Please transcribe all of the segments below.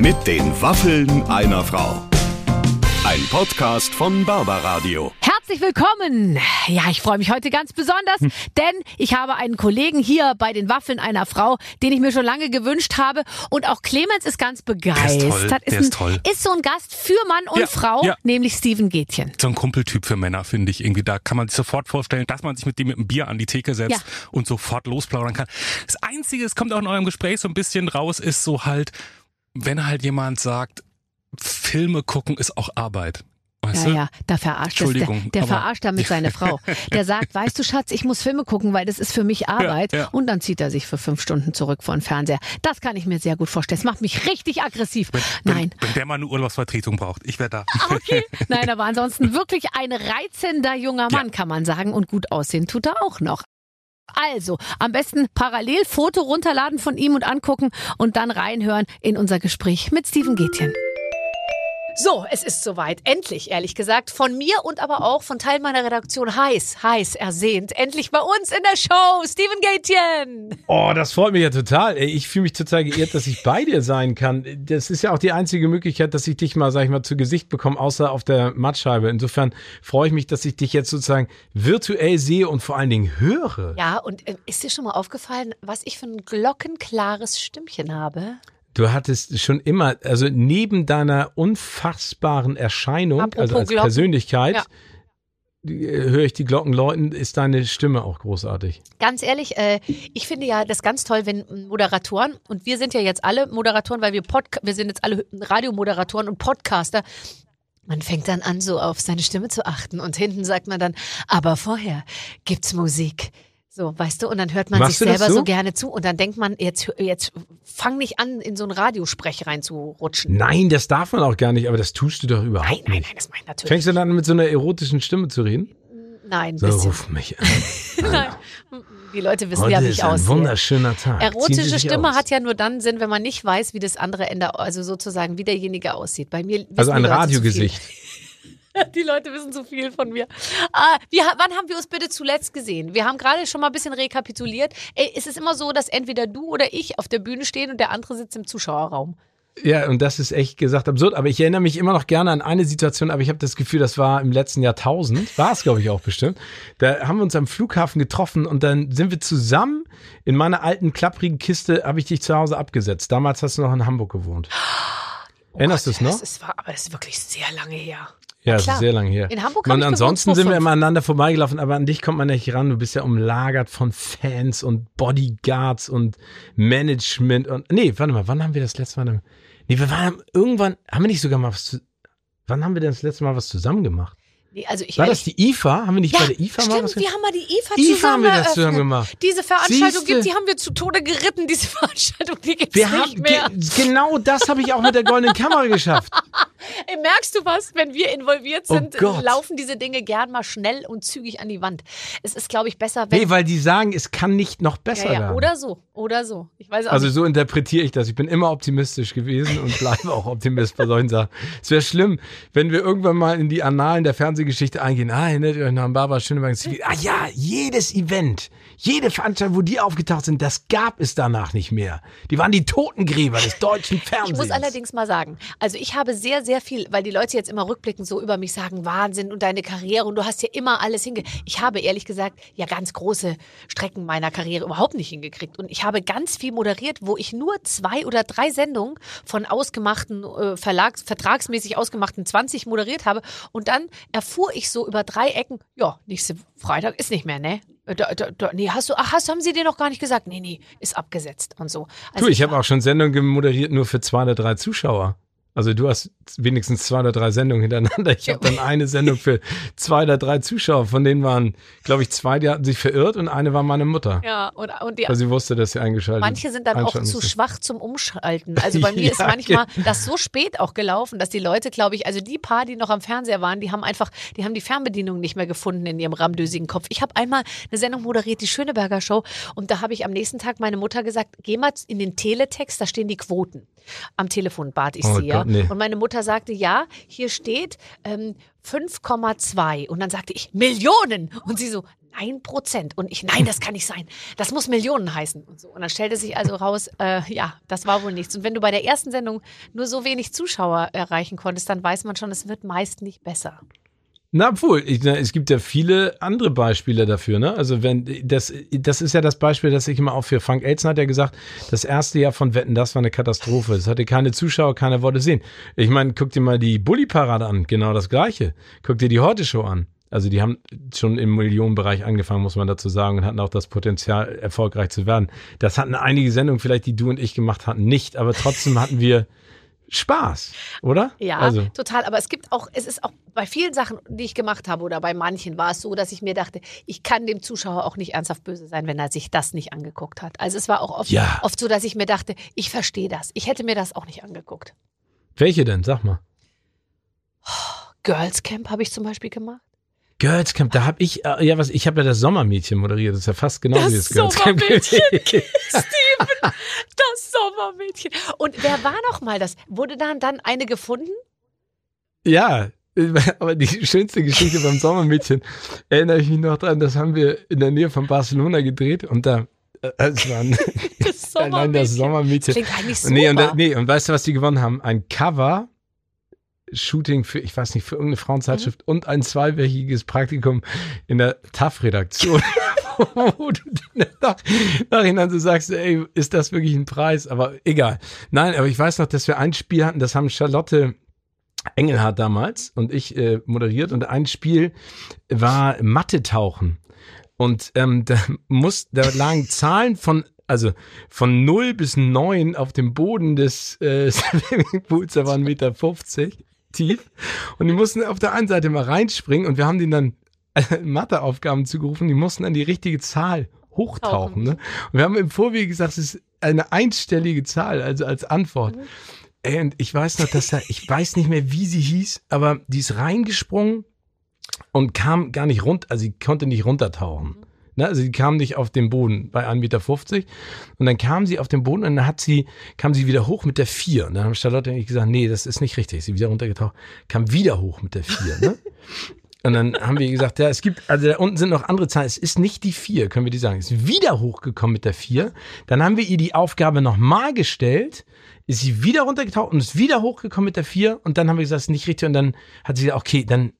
Mit den Waffeln einer Frau. Ein Podcast von Barbaradio. Herzlich willkommen. Ja, ich freue mich heute ganz besonders, denn ich habe einen Kollegen hier bei den Waffeln einer Frau, den ich mir schon lange gewünscht habe. Und auch Clemens ist ganz begeistert. Der ist so ein Gast für Mann und Frau, nämlich Steven Gätjen. So ein Kumpeltyp für Männer, finde ich. Irgendwie, da kann man sich sofort vorstellen, dass man sich mit dem mit einem Bier an die Theke setzt und sofort losplaudern kann. Das Einzige, es kommt auch in eurem Gespräch so ein bisschen raus, ist so halt, wenn halt jemand sagt, Filme gucken ist auch Arbeit. Weißt du? Ja, da verarscht es. Der verarscht damit seine Frau. Der sagt, weißt du Schatz, ich muss Filme gucken, weil das ist für mich Arbeit. Ja. Und dann zieht er sich für 5 Stunden zurück vor den Fernseher. Das kann ich mir sehr gut vorstellen. Das macht mich richtig aggressiv. Wenn der mal eine Urlaubsvertretung braucht, ich wäre da. Okay. Nein, aber ansonsten wirklich ein reizender junger Mann, kann man sagen. Und gut aussehen tut er auch noch. Also, am besten parallel Foto runterladen von ihm und angucken und dann reinhören in unser Gespräch mit Steven Gätjen. So, es ist soweit. Endlich, ehrlich gesagt, von mir und aber auch von Teil meiner Redaktion heiß ersehnt. Endlich bei uns in der Show, Steven Gätjen. Oh, das freut mich ja total. Ich fühle mich total geehrt, dass ich bei dir sein kann. Das ist ja auch die einzige Möglichkeit, dass ich dich mal, sag ich mal, zu Gesicht bekomme, außer auf der Mattscheibe. Insofern freue ich mich, dass ich dich jetzt sozusagen virtuell sehe und vor allen Dingen höre. Ja, und ist dir schon mal aufgefallen, was ich für ein glockenklares Stimmchen habe? Du hattest schon immer, also neben deiner unfassbaren Erscheinung, apropos also als Glocken. Persönlichkeit, höre ich die Glocken läuten, ist deine Stimme auch großartig. Ganz ehrlich, ich finde ja das ganz toll, wenn Moderatoren, und wir sind ja jetzt alle Moderatoren, weil wir sind jetzt alle Radiomoderatoren und Podcaster, man fängt dann an, so auf seine Stimme zu achten und hinten sagt man dann, aber vorher gibt's Musik. So, weißt du, und dann hört man sich selber so gerne zu und dann denkt man, jetzt fang nicht an, in so ein Radiosprech reinzurutschen. Nein, das darf man auch gar nicht, aber das tust du doch überhaupt nicht. Nein, das meine ich natürlich. Fängst du dann an, mit so einer erotischen Stimme zu reden? Nein, so, ruf mich an. Nein. Die Leute wissen ja, wie ich aussehe. Heute ist ein wunderschöner Tag. Erotische Stimme hat ja nur dann Sinn, wenn man nicht weiß, wie das andere Ende, also sozusagen, wie derjenige aussieht. Bei mir also ein Radiogesicht. Die Leute wissen zu viel von mir. Wann haben wir uns bitte zuletzt gesehen? Wir haben gerade schon mal ein bisschen rekapituliert. Es ist immer so, dass entweder du oder ich auf der Bühne stehen und der andere sitzt im Zuschauerraum. Ja, und das ist echt gesagt absurd. Aber ich erinnere mich immer noch gerne an eine Situation, aber ich habe das Gefühl, das war im letzten Jahrtausend. War es, glaube ich, auch bestimmt. Da haben wir uns am Flughafen getroffen und dann sind wir zusammen in meiner alten, klapprigen Kiste, habe ich dich zu Hause abgesetzt. Damals hast du noch in Hamburg gewohnt. Erinnerst du es noch? Aber das ist wirklich sehr lange her. Ja, das ist sehr lange her. In Hamburg und ansonsten sind wir immer aneinander vorbeigelaufen, aber an dich kommt man nicht ran. Du bist ja umlagert von Fans und Bodyguards und Management und. Nee, warte mal, wann haben wir das letzte Mal? Nee, wir waren irgendwann. Haben wir nicht sogar mal was? Wann haben wir denn das letzte Mal was zusammen gemacht? Nee, also war das die IFA? Haben wir nicht bei der IFA mal was gemacht? Stimmt, wir haben mal die IFA zusammen gemacht. Diese Veranstaltung die haben wir zu Tode geritten, diese Veranstaltung, die gibt's nicht mehr. Genau das habe ich auch mit der Goldenen Kamera geschafft. Merkst du was, wenn wir involviert sind, laufen diese Dinge gern mal schnell und zügig an die Wand. Es ist, glaube ich, besser, wenn... Nee, weil die sagen, es kann nicht noch besser werden. Ja, oder so. Ich weiß auch nicht. So interpretiere ich das. Ich bin immer optimistisch gewesen und bleibe auch Optimist bei solchen Sachen. Es wäre schlimm, wenn wir irgendwann mal in die Annalen der Fernsehgeschichte eingehen. Erinnert ihr euch noch an Barbara Schöneberg? Jedes Event, jede Veranstaltung, wo die aufgetaucht sind, das gab es danach nicht mehr. Die waren die Totengräber des deutschen Fernsehens. Ich muss allerdings mal sagen, also ich habe sehr, sehr viel, weil die Leute jetzt immer rückblickend so über mich sagen, Wahnsinn und deine Karriere und du hast ja immer alles hingekriegt. Ich habe ehrlich gesagt ganz große Strecken meiner Karriere überhaupt nicht hingekriegt und ich habe ganz viel moderiert, wo ich nur 2 oder 3 Sendungen von ausgemachten, vertragsmäßig ausgemachten 20 moderiert habe und dann erfuhr ich so über 3 Ecken, nächste Freitag ist nicht mehr, ne? Haben sie dir noch gar nicht gesagt? Nee, ist abgesetzt und so. Also ich habe auch schon Sendungen moderiert nur für 2 oder 3 Zuschauer. Also du hast wenigstens 2 oder 3 Sendungen hintereinander. Ich habe dann eine Sendung für 2 oder 3 Zuschauer. Von denen waren, glaube ich, 2, die hatten sich verirrt und eine war meine Mutter. Ja, und die, weil sie wusste, dass sie eingeschaltet. Manche sind dann auch zu schwach zum Umschalten. Also bei mir ist manchmal das so spät auch gelaufen, dass die Leute, glaube ich, also die paar, die noch am Fernseher waren, die haben die Fernbedienung nicht mehr gefunden in ihrem ramdösigen Kopf. Ich habe einmal eine Sendung moderiert, die Schöneberger Show. Und da habe ich am nächsten Tag meine Mutter gesagt, geh mal in den Teletext, da stehen die Quoten. Am Telefon bat ich sie, Nee. Und meine Mutter sagte, hier steht 5,2. Und dann sagte ich, Millionen. Und sie so, 1%. Und ich, nein, das kann nicht sein. Das muss Millionen heißen. Und so. Und dann stellte sich also raus, ja, das war wohl nichts. Und wenn du bei der ersten Sendung nur so wenig Zuschauer erreichen konntest, dann weiß man schon, es wird meist nicht besser. Na, obwohl, es gibt ja viele andere Beispiele dafür, ne? Also wenn, das ist ja das Beispiel, das ich immer aufführe. Frank Elstner hat ja gesagt, das erste Jahr von Wetten, das war eine Katastrophe. Es hatte keine Zuschauer, keiner wollte sehen. Ich meine, guck dir mal die Bulli-Parade an, genau das Gleiche. Guck dir die Heute-Show an. Also die haben schon im Millionenbereich angefangen, muss man dazu sagen, und hatten auch das Potenzial, erfolgreich zu werden. Das hatten einige Sendungen vielleicht, die du und ich gemacht hatten, nicht, aber trotzdem hatten wir Spaß, oder? Ja, also total. Aber es gibt auch, es ist auch bei vielen Sachen, die ich gemacht habe, oder bei manchen war es so, dass ich mir dachte, ich kann dem Zuschauer auch nicht ernsthaft böse sein, wenn er sich das nicht angeguckt hat. Also es war auch oft, ja, oft so, dass ich mir dachte, ich verstehe das. Ich hätte mir das auch nicht angeguckt. Welche denn? Sag mal. Oh, Girls Camp habe ich zum Beispiel gemacht. Girls Camp, da habe ich, ja, was, ich habe ja das Sommermädchen moderiert, das ist ja fast genau wie das Girls Camp. Steven, das Sommermädchen. Und wer war noch mal das? Wurde dann eine gefunden? Ja, aber die schönste Geschichte beim Sommermädchen, erinnere ich mich noch dran, das haben wir in der Nähe von Barcelona gedreht und da, es war ein, das Sommermädchen. Nein, das Sommermädchen. Klingt eigentlich super. Und weißt du, was die gewonnen haben? Ein Cover. Shooting für, ich weiß nicht, für irgendeine Frauenzeitschrift und ein 2-wöchiges Praktikum in der TAF-Redaktion, wo du nachhinein so sagst, ey, ist das wirklich ein Preis? Aber egal. Nein, aber ich weiß noch, dass wir ein Spiel hatten, das haben Charlotte Engelhardt damals und ich moderiert, und ein Spiel war Mathe-Tauchen. Und da lagen Zahlen von 0 bis 9 auf dem Boden des Swimmingpools, da waren 1,50 Meter tief, und die mussten auf der einen Seite mal reinspringen, und wir haben denen dann Matheaufgaben zugerufen, die mussten an die richtige Zahl hochtauchen. Ne? Und wir haben im Vorwege gesagt, es ist eine einstellige Zahl, also als Antwort. Und ich weiß noch, ich weiß nicht mehr, wie sie hieß, aber die ist reingesprungen und kam gar nicht runter, also sie konnte nicht runtertauchen. Also sie kam nicht auf den Boden bei 1,50 Meter. Und dann kam sie auf den Boden und dann kam sie wieder hoch mit der 4. Und dann haben Charlotte und ich gesagt, nee, das ist nicht richtig. Sie ist wieder runtergetaucht, kam wieder hoch mit der 4. Ne? Und dann haben wir gesagt, ja, es gibt, also da unten sind noch andere Zahlen. Es ist nicht die 4, können wir die sagen. Es ist wieder hochgekommen mit der 4. Dann haben wir ihr die Aufgabe nochmal gestellt. Ist sie wieder runtergetaucht und ist wieder hochgekommen mit der 4. Und dann haben wir gesagt, es ist nicht richtig. Und dann hat sie gesagt, okay, dann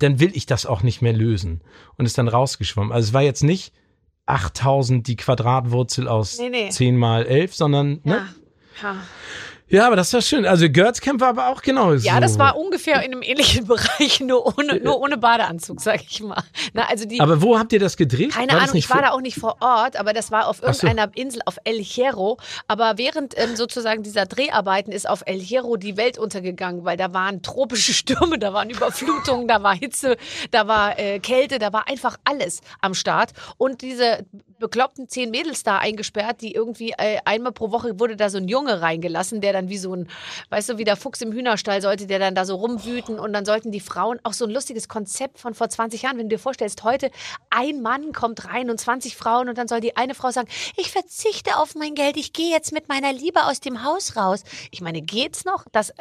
will ich das auch nicht mehr lösen. Und ist dann rausgeschwommen. Also es war jetzt nicht 8000 die Quadratwurzel aus 10 mal 11, sondern, ja, ne? Ja. Ja, aber das war schön. Also Girls Camp war aber auch genau so. Ja, das war ungefähr in einem ähnlichen Bereich, nur ohne Badeanzug, sag ich mal. Na, also aber wo habt ihr das gedreht? Keine Ahnung, ich war da auch nicht vor Ort, aber das war auf irgendeiner Insel, auf El Hierro. Aber während sozusagen dieser Dreharbeiten ist auf El Hierro die Welt untergegangen, weil da waren tropische Stürme, da waren Überflutungen, da war Hitze, da war Kälte, da war einfach alles am Start. Und diese bekloppten 10 Mädels da eingesperrt, die irgendwie einmal pro Woche wurde da so ein Junge reingelassen, der dann wie so ein, weißt du, wie der Fuchs im Hühnerstall sollte der dann da so rumwüten, und dann sollten die Frauen, auch so ein lustiges Konzept von vor 20 Jahren, wenn du dir vorstellst, heute ein Mann kommt rein und 20 Frauen, und dann soll die eine Frau sagen, ich verzichte auf mein Geld, ich gehe jetzt mit meiner Liebe aus dem Haus raus. Ich meine, geht's noch? Das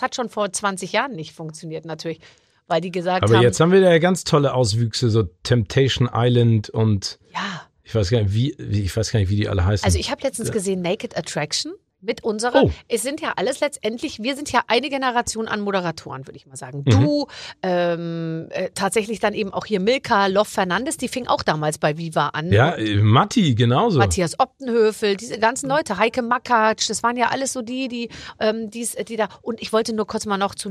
hat schon vor 20 Jahren nicht funktioniert natürlich, weil die gesagt haben. Aber jetzt haben wir da ganz tolle Auswüchse, so Temptation Island und ja. Ich weiß gar nicht, wie die alle heißen. Also ich habe letztens gesehen Naked Attraction. Mit unserer, es sind ja alles letztendlich, wir sind ja eine Generation an Moderatoren, würde ich mal sagen. Du, tatsächlich dann eben auch hier Milka, Lof Fernandes, die fing auch damals bei Viva an. Ja, Matti genauso. Matthias Optenhöfel, diese ganzen Leute, Heike Makatsch, das waren ja alles so die da, und ich wollte nur kurz mal noch zu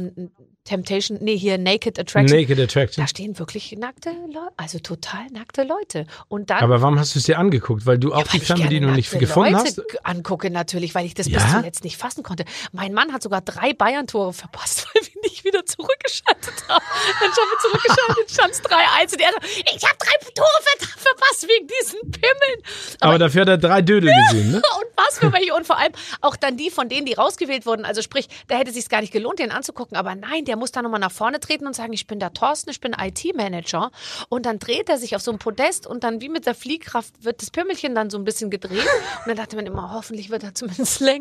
Naked Attraction. Naked Attraction. Da stehen wirklich nackte Leute, also total nackte Leute. Und dann, aber warum hast du es dir angeguckt? Weil du auch die Family noch nicht gefunden hast? Weil ich gerne nackte Leute angucke natürlich, weil ich das bis zuletzt nicht fassen konnte. Mein Mann hat sogar 3 Bayern-Tore verpasst, weil wir nicht wieder zurückgeschaltet haben. Dann schon wieder zurückgeschaltet, stand es 3-1. Und er so, ich habe 3 Tore verpasst wegen diesen Pimmeln. Aber dafür hat er 3 Dödel gesehen, ne? Und was für welche. Und vor allem auch dann die von denen, die rausgewählt wurden. Also sprich, da hätte es sich gar nicht gelohnt, den anzugucken. Aber nein, der muss dann nochmal nach vorne treten und sagen, ich bin der Thorsten, ich bin IT-Manager. Und dann dreht er sich auf so ein Podest und dann wie mit der Fliehkraft wird das Pimmelchen dann so ein bisschen gedreht. Und dann dachte man immer, hoffentlich wird er zumindest länger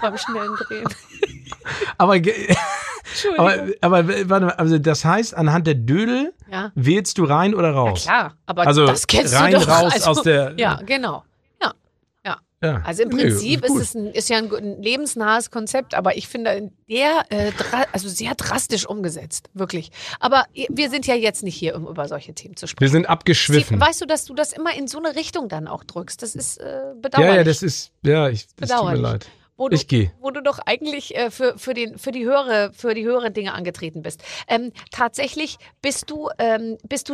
beim schnellen Drehen. Aber Aber warte mal, also das heißt, anhand der Dödel wählst du rein oder raus? Ja, klar, aber also das kennst rein, du doch. Raus also, aus der, ja, genau. Ja. Also im Prinzip ist ja ein lebensnahes Konzept, aber ich finde sehr drastisch umgesetzt, wirklich. Aber wir sind ja jetzt nicht hier, um über solche Themen zu sprechen. Wir sind abgeschwiffen. Weißt du, dass du das immer in so eine Richtung dann auch drückst? Das ist bedauerlich. Ja, das ist, das tut mir leid. Ich gehe. Wo du doch eigentlich für die höheren Dinge angetreten bist. Tatsächlich bist du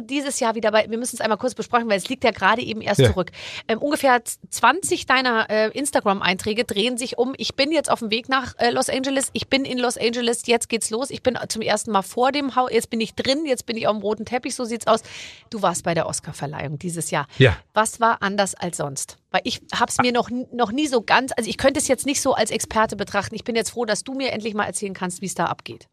dieses Jahr wieder bei, wir müssen es einmal kurz besprechen, weil es liegt ja gerade eben erst zurück. Ungefähr 20 deiner Instagram-Einträge drehen sich um, ich bin jetzt auf dem Weg nach Los Angeles, ich bin in Los Angeles, jetzt geht's los, ich bin zum ersten Mal vor dem Haus, jetzt bin ich drin, jetzt bin ich auf dem roten Teppich, so sieht's aus. Du warst bei der Oscar-Verleihung dieses Jahr. Ja. Was war anders als sonst? Weil ich habe es mir noch nie so ganz, also ich könnte es jetzt nicht so als Experte betrachten. Ich bin jetzt froh, dass du mir endlich mal erzählen kannst, wie es da abgeht.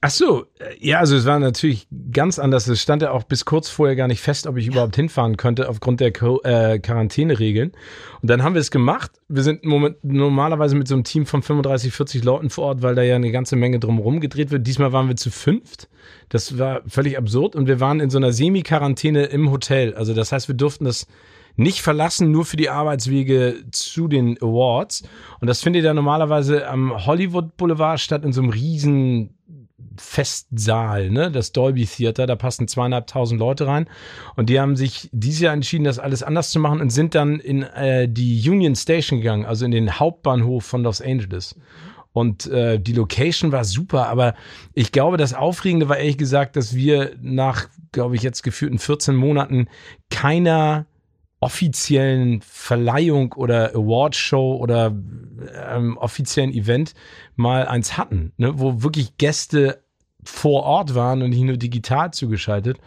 Ach so, ja, also es war natürlich ganz anders. Es stand ja auch bis kurz vorher gar nicht fest, ob ich überhaupt hinfahren könnte aufgrund der Quarantäneregeln. Und dann haben wir es gemacht. Wir sind normalerweise mit so einem Team von 35, 40 Leuten vor Ort, weil da ja eine ganze Menge drumherum gedreht wird. Diesmal waren wir zu 5. Das war völlig absurd. Und wir waren in so einer Semi-Quarantäne im Hotel. Also das heißt, wir durften das nicht verlassen, nur für die Arbeitswege zu den Awards. Und das findet ja normalerweise am Hollywood Boulevard statt, in so einem riesen Festsaal, ne? Das Dolby Theater, da passen 2500 Leute rein. Und die haben sich dieses Jahr entschieden, das alles anders zu machen und sind dann in die Union Station gegangen, also in den Hauptbahnhof von Los Angeles. Und die Location war super, aber ich glaube, das Aufregende war ehrlich gesagt, dass wir nach, glaube ich, jetzt geführten 14 Monaten keiner offiziellen Verleihung oder Awardshow oder offiziellen Event mal eins hatten, ne, wo wirklich Gäste vor Ort waren und nicht nur digital zugeschaltet.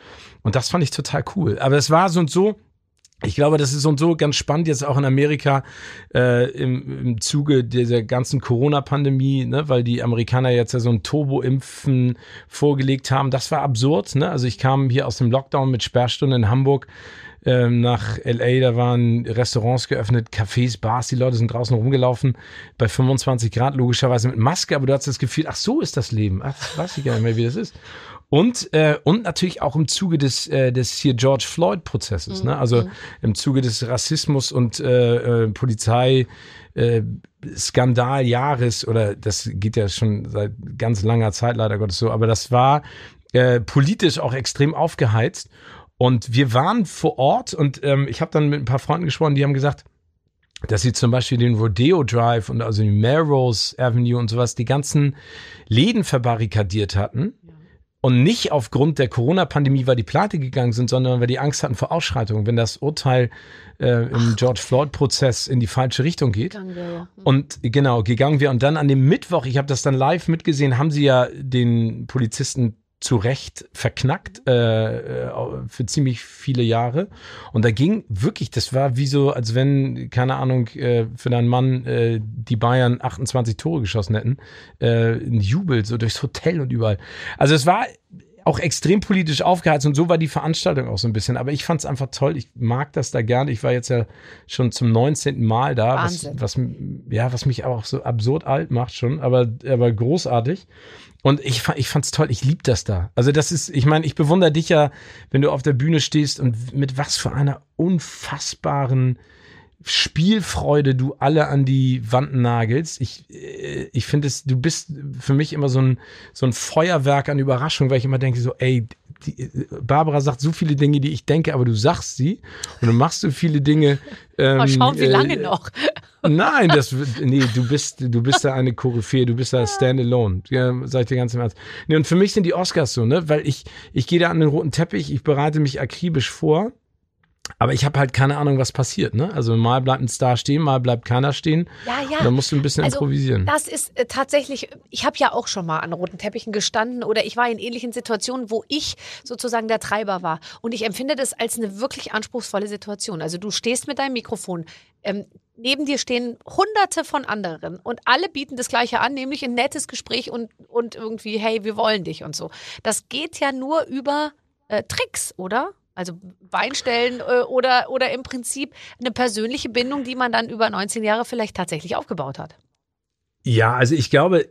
Und das fand ich total cool. Aber es war so und so, ich glaube, das ist so und so ganz spannend jetzt auch in Amerika im Zuge dieser ganzen Corona-Pandemie, ne, weil die Amerikaner jetzt ja so ein Turbo-Impfen vorgelegt haben. Das war absurd, ne? Also ich kam hier aus dem Lockdown mit Sperrstunden in Hamburg nach L.A., da waren Restaurants geöffnet, Cafés, Bars, die Leute sind draußen rumgelaufen, bei 25 Grad logischerweise mit Maske, aber du hast das Gefühl, ach so ist das Leben, ach, weiß ich gar nicht mehr, wie das ist. Und natürlich auch im Zuge des hier George Floyd-Prozesses, ne? Also im Zuge des Rassismus und Polizei Skandaljahres, oder das geht ja schon seit ganz langer Zeit leider Gottes so, aber das war politisch auch extrem aufgeheizt. Und wir waren vor Ort und ich habe dann mit ein paar Freunden gesprochen, die haben gesagt, dass sie zum Beispiel den Rodeo Drive und also die Melrose Avenue und sowas, die ganzen Läden verbarrikadiert hatten. Ja. Und nicht aufgrund der Corona-Pandemie, weil die pleite gegangen sind, sondern weil die Angst hatten vor Ausschreitungen, wenn das Urteil im George Floyd-Prozess in die falsche Richtung geht. Gegangen wäre, ja. Und genau, gegangen wäre. Und dann an dem Mittwoch, ich habe das dann live mitgesehen, haben sie ja den Polizisten zu Recht verknackt für ziemlich viele Jahre. Und da ging wirklich, das war wie so, als wenn, keine Ahnung, für deinen Mann die Bayern 28 Tore geschossen hätten. Ein Jubel, so durchs Hotel und überall. Also es war auch extrem politisch aufgeheizt und so war die Veranstaltung auch so ein bisschen. Aber ich fand es einfach toll. Ich mag das da gerne. Ich war jetzt ja schon zum 19. Mal da. Wahnsinn. Was mich auch so absurd alt macht schon, aber großartig. Und ich fand's toll. Ich lieb das da. Also das ist, ich meine, ich bewundere dich ja, wenn du auf der Bühne stehst und mit was für einer unfassbaren Spielfreude du alle an die Wand nagelst. Ich finde es, du bist für mich immer so ein Feuerwerk an Überraschung, weil ich immer denke so, ey, Barbara sagt so viele Dinge, die ich denke, aber du sagst sie und du machst so viele Dinge. Mal schauen, wie lange noch. Nein, du bist da eine Koryphäe, du bist da standalone, sag ich dir ganz im Ernst. Nee, und für mich sind die Oscars so, ne, weil ich gehe da an den roten Teppich, ich bereite mich akribisch vor. Aber ich habe halt keine Ahnung, was passiert, ne? Also mal bleibt ein Star stehen, mal bleibt keiner stehen. Ja. Da musst du ein bisschen improvisieren. Das ist tatsächlich, ich habe ja auch schon mal an roten Teppichen gestanden oder ich war in ähnlichen Situationen, wo ich sozusagen der Treiber war. Und ich empfinde das als eine wirklich anspruchsvolle Situation. Also du stehst mit deinem Mikrofon, neben dir stehen Hunderte von anderen und alle bieten das Gleiche an, nämlich ein nettes Gespräch und irgendwie, hey, wir wollen dich und so. Das geht ja nur über Tricks, oder? Also Weinstellen oder im Prinzip eine persönliche Bindung, die man dann über 19 Jahre vielleicht tatsächlich aufgebaut hat. Ja, also ich glaube,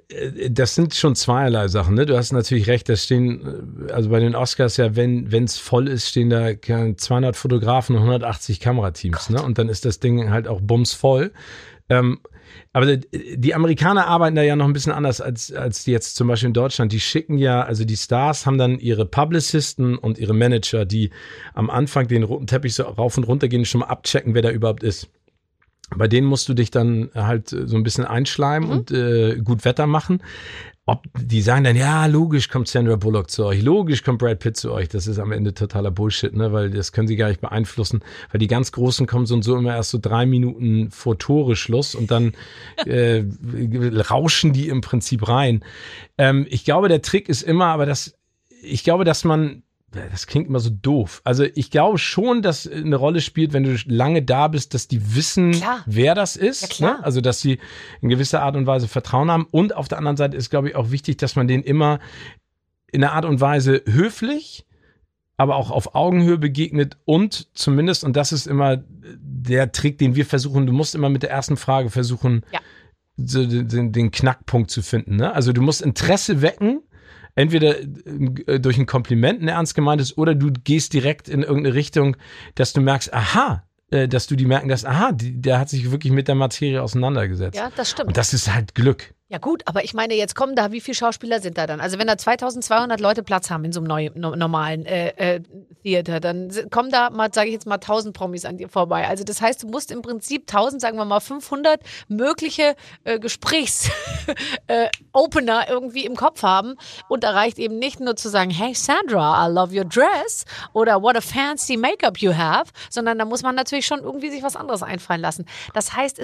das sind schon zweierlei Sachen, ne? Du hast natürlich recht, da stehen, also bei den Oscars ja, wenn es voll ist, stehen da 200 Fotografen und 180 Kamerateams, ne? Und dann ist das Ding halt auch bumsvoll. Aber die Amerikaner arbeiten da ja noch ein bisschen anders als jetzt zum Beispiel in Deutschland. Die schicken ja, also die Stars haben dann ihre Publicisten und ihre Manager, die am Anfang den roten Teppich so rauf und runter gehen und schon mal abchecken, wer da überhaupt ist. Bei denen musst du dich dann halt so ein bisschen einschleimen und gut Wetter machen. Die sagen dann, ja, logisch kommt Sandra Bullock zu euch, logisch kommt Brad Pitt zu euch. Das ist am Ende totaler Bullshit, ne? Weil das können sie gar nicht beeinflussen. Weil die ganz Großen kommen so und so immer erst so 3 Minuten vor Toreschluss und dann rauschen die im Prinzip rein. Ich glaube, der Trick ist immer, aber dass man, das klingt immer so doof. Also ich glaube schon, dass eine Rolle spielt, wenn du lange da bist, dass die wissen, klar, wer das ist. Ja, ne? Also dass sie in gewisser Art und Weise Vertrauen haben. Und auf der anderen Seite ist, glaube ich, auch wichtig, dass man denen immer in einer Art und Weise höflich, aber auch auf Augenhöhe begegnet und zumindest, und das ist immer der Trick, den wir versuchen, du musst immer mit der ersten Frage versuchen, ja, so den Knackpunkt zu finden. Ne? Also du musst Interesse wecken, entweder durch ein Kompliment, ein ernst gemeintes, oder du gehst direkt in irgendeine Richtung, dass du merkst, der hat sich wirklich mit der Materie auseinandergesetzt. Ja, das stimmt. Und das ist halt Glück. Ja gut, aber ich meine, jetzt kommen da, wie viele Schauspieler sind da dann? Also wenn da 2200 Leute Platz haben in so einem normalen Theater, dann kommen da mal, sage ich jetzt mal, 1000 Promis an dir vorbei. Also das heißt, du musst im Prinzip 500 mögliche Gesprächs-Opener irgendwie im Kopf haben. Und da reicht eben nicht nur zu sagen, hey Sandra, I love your dress oder what a fancy makeup you have, sondern da muss man natürlich schon irgendwie sich was anderes einfallen lassen. Das heißt,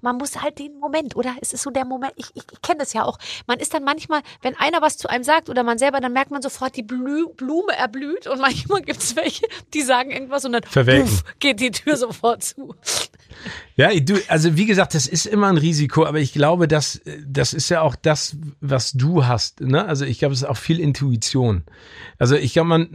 man muss halt den Moment, oder? Es ist so der Moment. Ich kenne das ja auch. Man ist dann manchmal, wenn einer was zu einem sagt oder man selber, dann merkt man sofort, die Blume erblüht, und manchmal gibt es welche, die sagen irgendwas und dann puff, geht die Tür sofort zu. Ja, also wie gesagt, das ist immer ein Risiko, aber ich glaube, das ist ja auch das, was du hast, ne? Also ich glaube, es ist auch viel Intuition. Also ich glaube,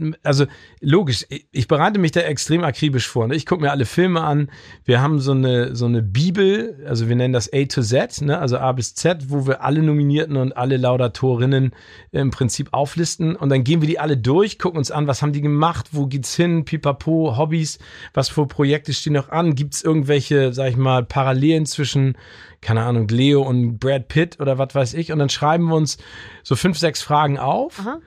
logisch, ich bereite mich da extrem akribisch vor, ne? Ich gucke mir alle Filme an. Wir haben so eine Bibel, also wir nennen das A to Z, ne? Also A bis Z, wo wir alle Nominierten und alle Laudatorinnen im Prinzip auflisten, und dann gehen wir die alle durch, gucken uns an, was haben die gemacht, wo geht's hin, pipapo, Hobbys, was für Projekte stehen noch an, gibt's irgendwelche, sag ich mal, Parallelen zwischen, keine Ahnung, Leo und Brad Pitt oder was weiß ich, und dann schreiben wir uns so 5, 6 Fragen auf. Aha.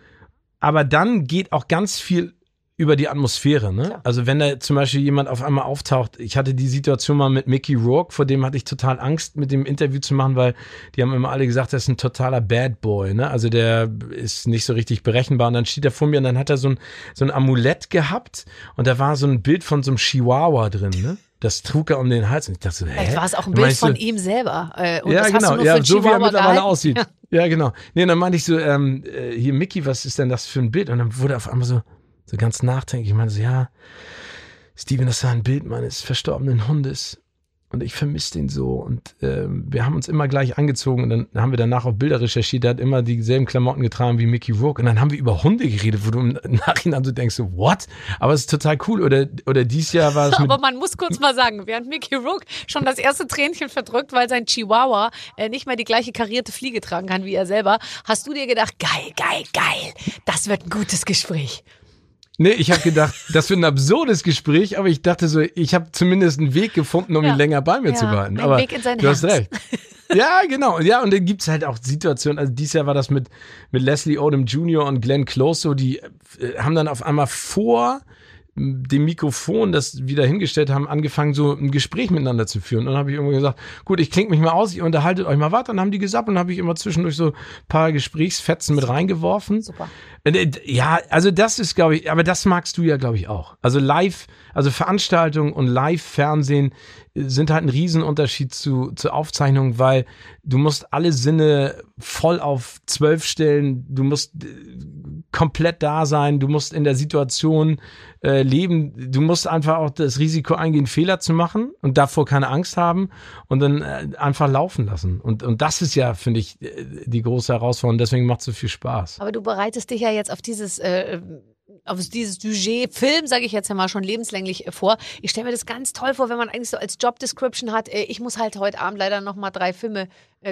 Aber dann geht auch ganz viel über die Atmosphäre, ne? Ja. Also wenn da zum Beispiel jemand auf einmal auftaucht, ich hatte die Situation mal mit Mickey Rourke, vor dem hatte ich total Angst, mit dem Interview zu machen, weil die haben immer alle gesagt, das ist ein totaler Bad Boy, ne? Also der ist nicht so richtig berechenbar, und dann steht er vor mir und dann hat er so ein Amulett gehabt und da war so ein Bild von so einem Chihuahua drin, ne? Das trug er um den Hals und ich dachte so, hä? Vielleicht war es auch ein Bild von ihm selber. Und ja, das genau, hast du nur für so wie er mittlerweile aussieht. Ja, genau. Nee, dann meinte ich so, hier Mickey, was ist denn das für ein Bild? Und dann wurde auf einmal so ganz nachdenklich. Ich meine so, ja, Steven, das war ein Bild meines verstorbenen Hundes. Und ich vermisse den so. Und wir haben uns immer gleich angezogen. Und dann haben wir danach auch Bilder recherchiert. Der hat immer dieselben Klamotten getragen wie Mickey Rourke. Und dann haben wir über Hunde geredet, wo du im Nachhinein so denkst, so, what? Aber es ist total cool. Oder dieses Jahr war es aber man muss kurz mal sagen, während Mickey Rourke schon das erste Tränchen verdrückt, weil sein Chihuahua nicht mehr die gleiche karierte Fliege tragen kann wie er selber, hast du dir gedacht, geil. Das wird ein gutes Gespräch. Nee, ich habe gedacht, das wird ein absurdes Gespräch, aber ich dachte so, ich habe zumindest einen Weg gefunden, um ihn länger bei mir zu behalten. Aber Weg in sein Herz. Du hast recht. Ja, genau. Ja, und dann gibt's halt auch Situationen, also dieses Jahr war das mit Leslie Odom Jr. und Glenn Close, so, die haben dann auf einmal vor dem Mikrofon, das wieder hingestellt haben, angefangen, so ein Gespräch miteinander zu führen. Und dann habe ich irgendwann gesagt, gut, ich klinge mich mal aus, ihr unterhaltet euch mal weiter. Und dann haben die gesagt, und dann habe ich immer zwischendurch so ein paar Gesprächsfetzen mit reingeworfen. Super. Ja, also das ist, glaube ich, aber das magst du ja, glaube ich, auch. Also live, also Veranstaltungen und Live-Fernsehen sind halt ein Riesenunterschied zu Aufzeichnungen, weil du musst alle Sinne voll auf 12 stellen, du musst komplett da sein, du musst in der Situation leben, du musst einfach auch das Risiko eingehen, Fehler zu machen und davor keine Angst haben und dann einfach laufen lassen. Und das ist ja, finde ich, die große Herausforderung, deswegen macht es so viel Spaß. Aber du bereitest dich ja jetzt auf dieses auf dieses Sujet Film, sage ich jetzt mal, schon lebenslänglich vor. Ich stelle mir das ganz toll vor, wenn man eigentlich so als Job-Description hat, ich muss halt heute Abend leider nochmal 3 Filme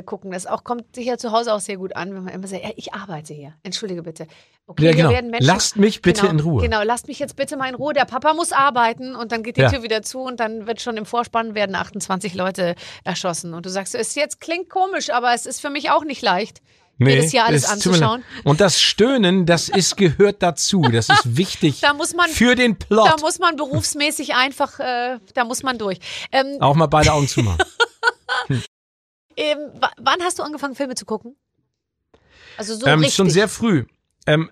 gucken. Das auch, kommt sicher zu Hause auch sehr gut an, wenn man immer sagt, ich arbeite hier. Entschuldige bitte. Okay, ja, genau. Werden Menschen, lasst mich bitte in Ruhe. Genau, lasst mich jetzt bitte mal in Ruhe. Der Papa muss arbeiten und dann geht die Tür wieder zu und dann wird schon im Vorspann werden 28 Leute erschossen. Und du sagst, es jetzt klingt komisch, aber es ist für mich auch nicht leicht. Nee, jedes Jahr alles anzuschauen. Und das Stöhnen, das ist gehört dazu. Das ist wichtig für den Plot. Da muss man berufsmäßig einfach, da muss man durch. Auch mal beide Augen zumachen. Wann hast du angefangen, Filme zu gucken? Also so richtig? Schon sehr früh.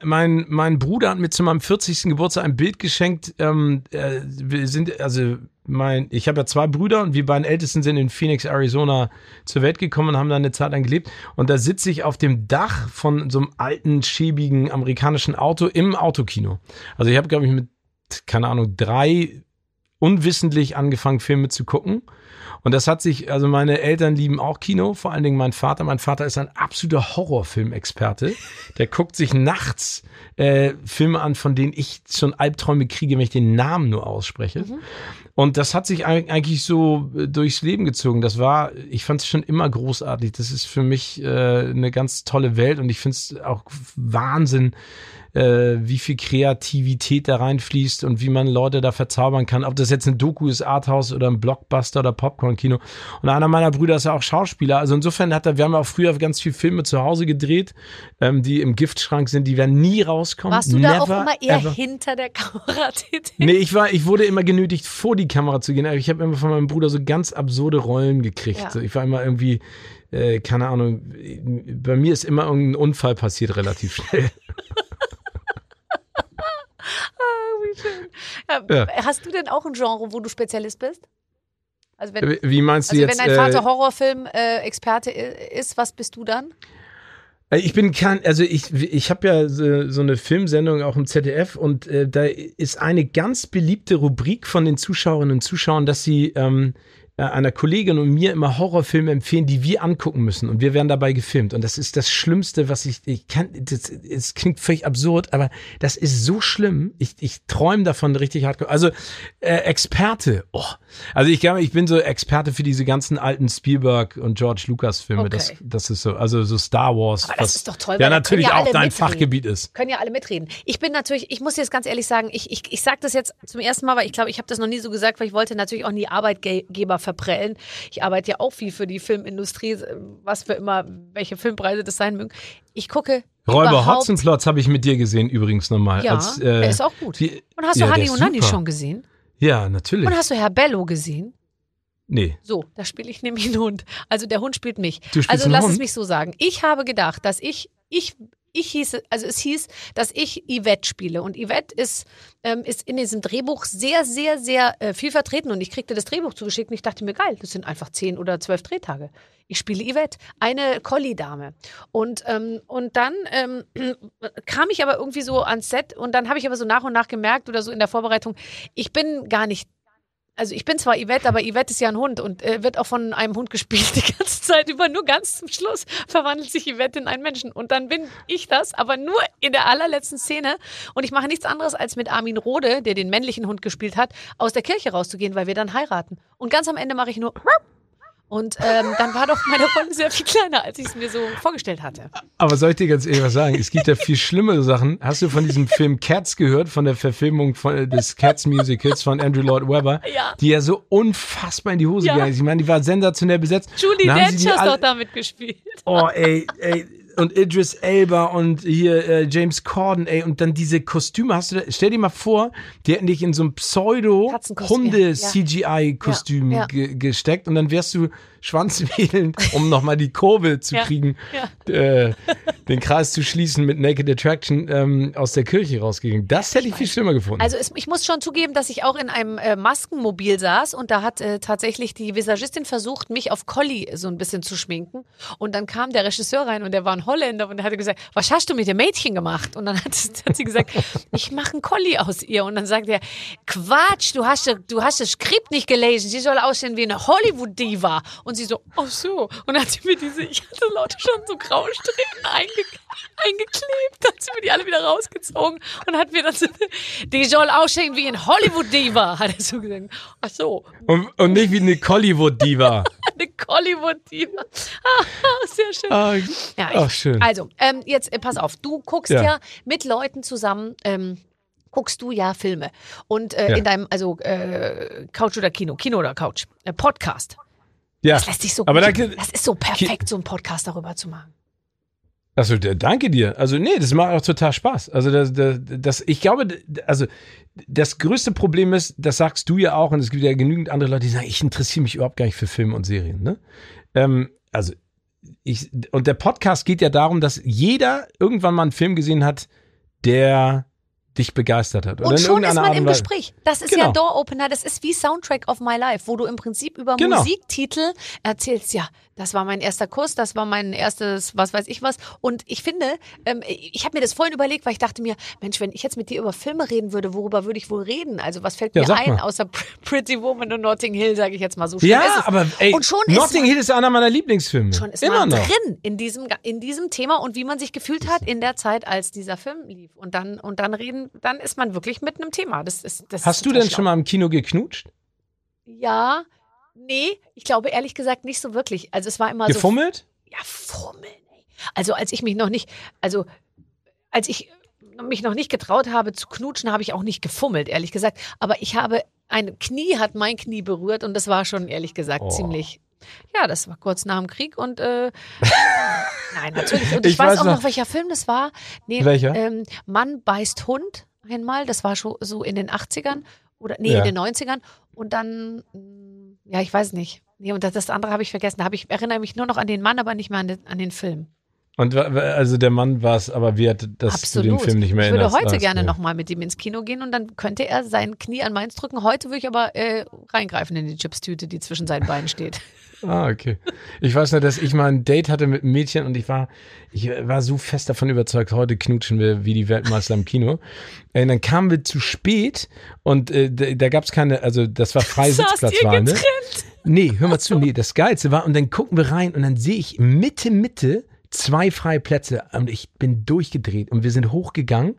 Mein Bruder hat mir zu meinem 40. Geburtstag ein Bild geschenkt. Ich habe ja 2 Brüder und wir beiden Ältesten sind in Phoenix, Arizona zur Welt gekommen und haben da eine Zeit lang gelebt. Und da sitze ich auf dem Dach von so einem alten, schäbigen amerikanischen Auto im Autokino. Also ich habe, glaube ich, mit, keine Ahnung, 3 unwissentlich angefangen, Filme zu gucken. Und das hat sich, also meine Eltern lieben auch Kino, vor allen Dingen mein Vater. Mein Vater ist ein absoluter Horrorfilmexperte. Der guckt sich nachts Filme an, von denen ich schon Albträume kriege, wenn ich den Namen nur ausspreche. Mhm. Und das hat sich eigentlich so durchs Leben gezogen. Das war, ich fand es schon immer großartig. Das ist für mich eine ganz tolle Welt und ich finde es auch Wahnsinn, wie viel Kreativität da reinfließt und wie man Leute da verzaubern kann. Ob das jetzt ein Doku ist, Arthouse oder ein Blockbuster oder Popcorn-Kino. Und einer meiner Brüder ist ja auch Schauspieler. Also insofern wir haben ja auch früher ganz viele Filme zu Hause gedreht, die im Giftschrank sind, die werden nie rauskommen. Warst du da auch immer eher hinter der Kamera tätig? Nee, ich wurde immer genötigt, vor die Kamera zu gehen. Ich habe immer von meinem Bruder so ganz absurde Rollen gekriegt. Ja. So, ich war immer irgendwie, keine Ahnung, bei mir ist immer irgendein Unfall passiert relativ schnell. Ja. Hast du denn auch ein Genre, wo du Spezialist bist? Also wenn, wie meinst du jetzt, wenn dein Vater Horrorfilm-Experte ist, was bist du dann? Ich bin ich habe ja so eine Filmsendung auch im ZDF und da ist eine ganz beliebte Rubrik von den Zuschauerinnen und Zuschauern, dass sie einer Kollegin und mir immer Horrorfilme empfehlen, die wir angucken müssen und wir werden dabei gefilmt und das ist das Schlimmste, was ich kann, es klingt völlig absurd, aber das ist so schlimm, ich träume davon richtig hardcore, also Experte, also ich glaube, ich bin so Experte für diese ganzen alten Spielberg und George Lucas Filme, okay. Das ist so, also so Star Wars, aber das ist doch toll, ja natürlich auch dein Fachgebiet ist. Können ja alle mitreden. Ich bin natürlich, ich muss jetzt ganz ehrlich sagen, ich sage das jetzt zum ersten Mal, weil ich glaube, ich habe das noch nie so gesagt, weil ich wollte natürlich auch nie Arbeitgeber verprellen. Ich arbeite ja auch viel für die Filmindustrie, was für immer, welche Filmpreise das sein mögen. Ich gucke Räuber Hotzenplotz habe ich mit dir gesehen übrigens nochmal. Ja, der ist auch gut. Und hast du Hanni und Nanni schon gesehen? Ja, natürlich. Und hast du Herr Bello gesehen? Nee. So, da spiele ich nämlich einen Hund. Also der Hund spielt mich. Du spielst also lass es mich so sagen. Ich habe gedacht, dass es hieß, dass ich Yvette spiele. Und Yvette ist in diesem Drehbuch sehr, sehr, sehr viel vertreten. Und ich kriegte das Drehbuch zugeschickt und ich dachte mir, geil, das sind einfach 10 oder 12 Drehtage. Ich spiele Yvette, eine Collie-Dame. Und dann kam ich aber irgendwie so ans Set und dann habe ich aber so nach und nach gemerkt oder so in der Vorbereitung, ich bin zwar Yvette, aber Yvette ist ja ein Hund und wird auch von einem Hund gespielt die ganze Zeit über. Nur ganz zum Schluss verwandelt sich Yvette in einen Menschen. Und dann bin ich das, aber nur in der allerletzten Szene. Und ich mache nichts anderes, als mit Armin Rohde, der den männlichen Hund gespielt hat, aus der Kirche rauszugehen, weil wir dann heiraten. Und ganz am Ende mache ich nur... Und dann war doch meine Rolle sehr viel kleiner, als ich es mir so vorgestellt hatte. Aber soll ich dir ganz ehrlich was sagen? Es gibt ja viel schlimmere Sachen. Hast du von diesem Film Cats gehört, von der Verfilmung des Cats-Musicals von Andrew Lloyd Webber? Ja. Die ja so unfassbar in die Hose gegangen ist. Ich meine, die war sensationell besetzt. Julie Dench hat doch damit gespielt. Oh, ey. Und Idris Elba und hier James Corden, ey, und dann diese Kostüme hast du da, stell dir mal vor, die hätten dich in so ein Pseudo-Hunde-CGI-Kostüm gesteckt und dann wärst du schwanzwedelnd, um nochmal die Kurve zu kriegen, den Kreis zu schließen mit Naked Attraction aus der Kirche rausgegangen. Das hätte ich viel schlimmer gefunden. Also ich muss schon zugeben, dass ich auch in einem Maskenmobil saß und da hat tatsächlich die Visagistin versucht, mich auf Collie so ein bisschen zu schminken und dann kam der Regisseur rein und der war ein ein Holländer und er hatte gesagt, was hast du mit dem Mädchen gemacht? Und dann hat sie gesagt, ich mache einen Collie aus ihr. Und dann sagt er, Quatsch, du hast das Skript nicht gelesen, sie soll aussehen wie eine Hollywood-Diva. Und sie so, oh so. Und dann hat sie mir ich hatte lauter schon so graue Strähnen eingeklebt, dann hat sie mir die alle wieder rausgezogen und hat mir dann so, die soll aussehen wie ein Hollywood-Diva, hat er so gesagt. Ach so. Und nicht wie eine Collywood-Diva. Eine Collywood-Diva. Sehr schön. Ja, schön. Also, jetzt pass auf, du guckst ja mit Leuten zusammen, guckst du ja Filme. Und in deinem, Couch oder Kino, Kino oder Couch, Podcast. Ja. Das lässt sich so gut. Das ist so perfekt, so einen Podcast darüber zu machen. Also danke dir. Also nee, das macht auch total Spaß. Also ich glaube, also das größte Problem ist, das sagst du ja auch, und es gibt ja genügend andere Leute, die sagen, ich interessiere mich überhaupt gar nicht für Filme und Serien. Ne? Und der Podcast geht ja darum, dass jeder irgendwann mal einen Film gesehen hat, der dich begeistert hat. Oder und schon ist man im Gespräch. Das ist ja Door-Opener, das ist wie Soundtrack of My Life, wo du im Prinzip über Musiktitel erzählst, ja, das war mein erster Kuss, das war mein erstes was weiß ich was. Und ich finde, ich habe mir das vorhin überlegt, weil ich dachte mir, Mensch, wenn ich jetzt mit dir über Filme reden würde, worüber würde ich wohl reden? Also was fällt mir ein, außer Pretty Woman und Notting Hill, sage ich jetzt mal so. Schlimm ist es. Aber ey, und schon Notting Hill ist einer meiner Lieblingsfilme. Schon ist man drin in diesem Thema und wie man sich gefühlt hat in der Zeit, als dieser Film lief. Und dann ist man wirklich mit einem Thema. Hast du denn schon mal im Kino geknutscht? Ja, nee, ich glaube ehrlich gesagt nicht so wirklich. Also es war immer gefummelt? So. Gefummelt? Ja, fummeln. Also als ich mich noch nicht getraut habe zu knutschen, habe ich auch nicht gefummelt, ehrlich gesagt. Aber mein Knie berührt und das war schon ehrlich gesagt ziemlich. Ja, das war kurz nach dem Krieg und nein, natürlich. Und ich weiß auch noch, welcher Film das war. Nee, welcher? Mann beißt Hund einmal, das war schon so in den 80ern oder in den 90ern und dann, ja, ich weiß nicht. Nee, und das andere habe ich vergessen. Ich erinnere mich nur noch an den Mann, aber nicht mehr an den Film. Und also der Mann war es, aber wie hat das Absolut. Du den Film nicht mehr erinnerst? Ich würde heute gerne nochmal mit ihm ins Kino gehen und dann könnte er sein Knie an meins drücken. Heute würde ich aber reingreifen in die Chips-Tüte, die zwischen seinen Beinen steht. Okay. Ich weiß nur, dass ich mal ein Date hatte mit einem Mädchen und ich war so fest davon überzeugt, heute knutschen wir wie die Weltmeister im Kino. Und dann kamen wir zu spät und da gab es keine, also das war freie Sitzplatzwahl. Nee, hör mal zu, nee, das Geilste war, und dann gucken wir rein und dann sehe ich Mitte 2 freie Plätze und ich bin durchgedreht und wir sind hochgegangen,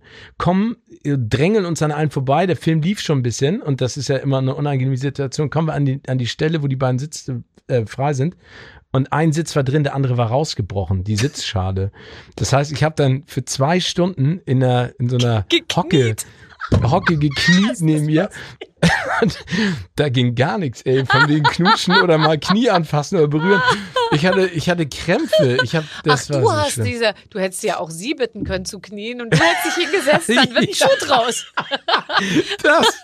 drängeln uns an allen vorbei, der Film lief schon ein bisschen und das ist ja immer eine unangenehme Situation, kommen wir an die Stelle, wo die beiden Sitze frei sind und ein Sitz war drin, der andere war rausgebrochen, die Sitzschale. Das heißt, ich habe dann für 2 Stunden in so einer Hocke gekniet neben mir. Und da ging gar nichts, ey, von wegen knutschen oder mal Knie anfassen oder berühren. Ich hatte Krämpfe. Du hättest ja auch sie bitten können zu knien und du hättest dich hingesetzt, dann wird ein Schuh draus.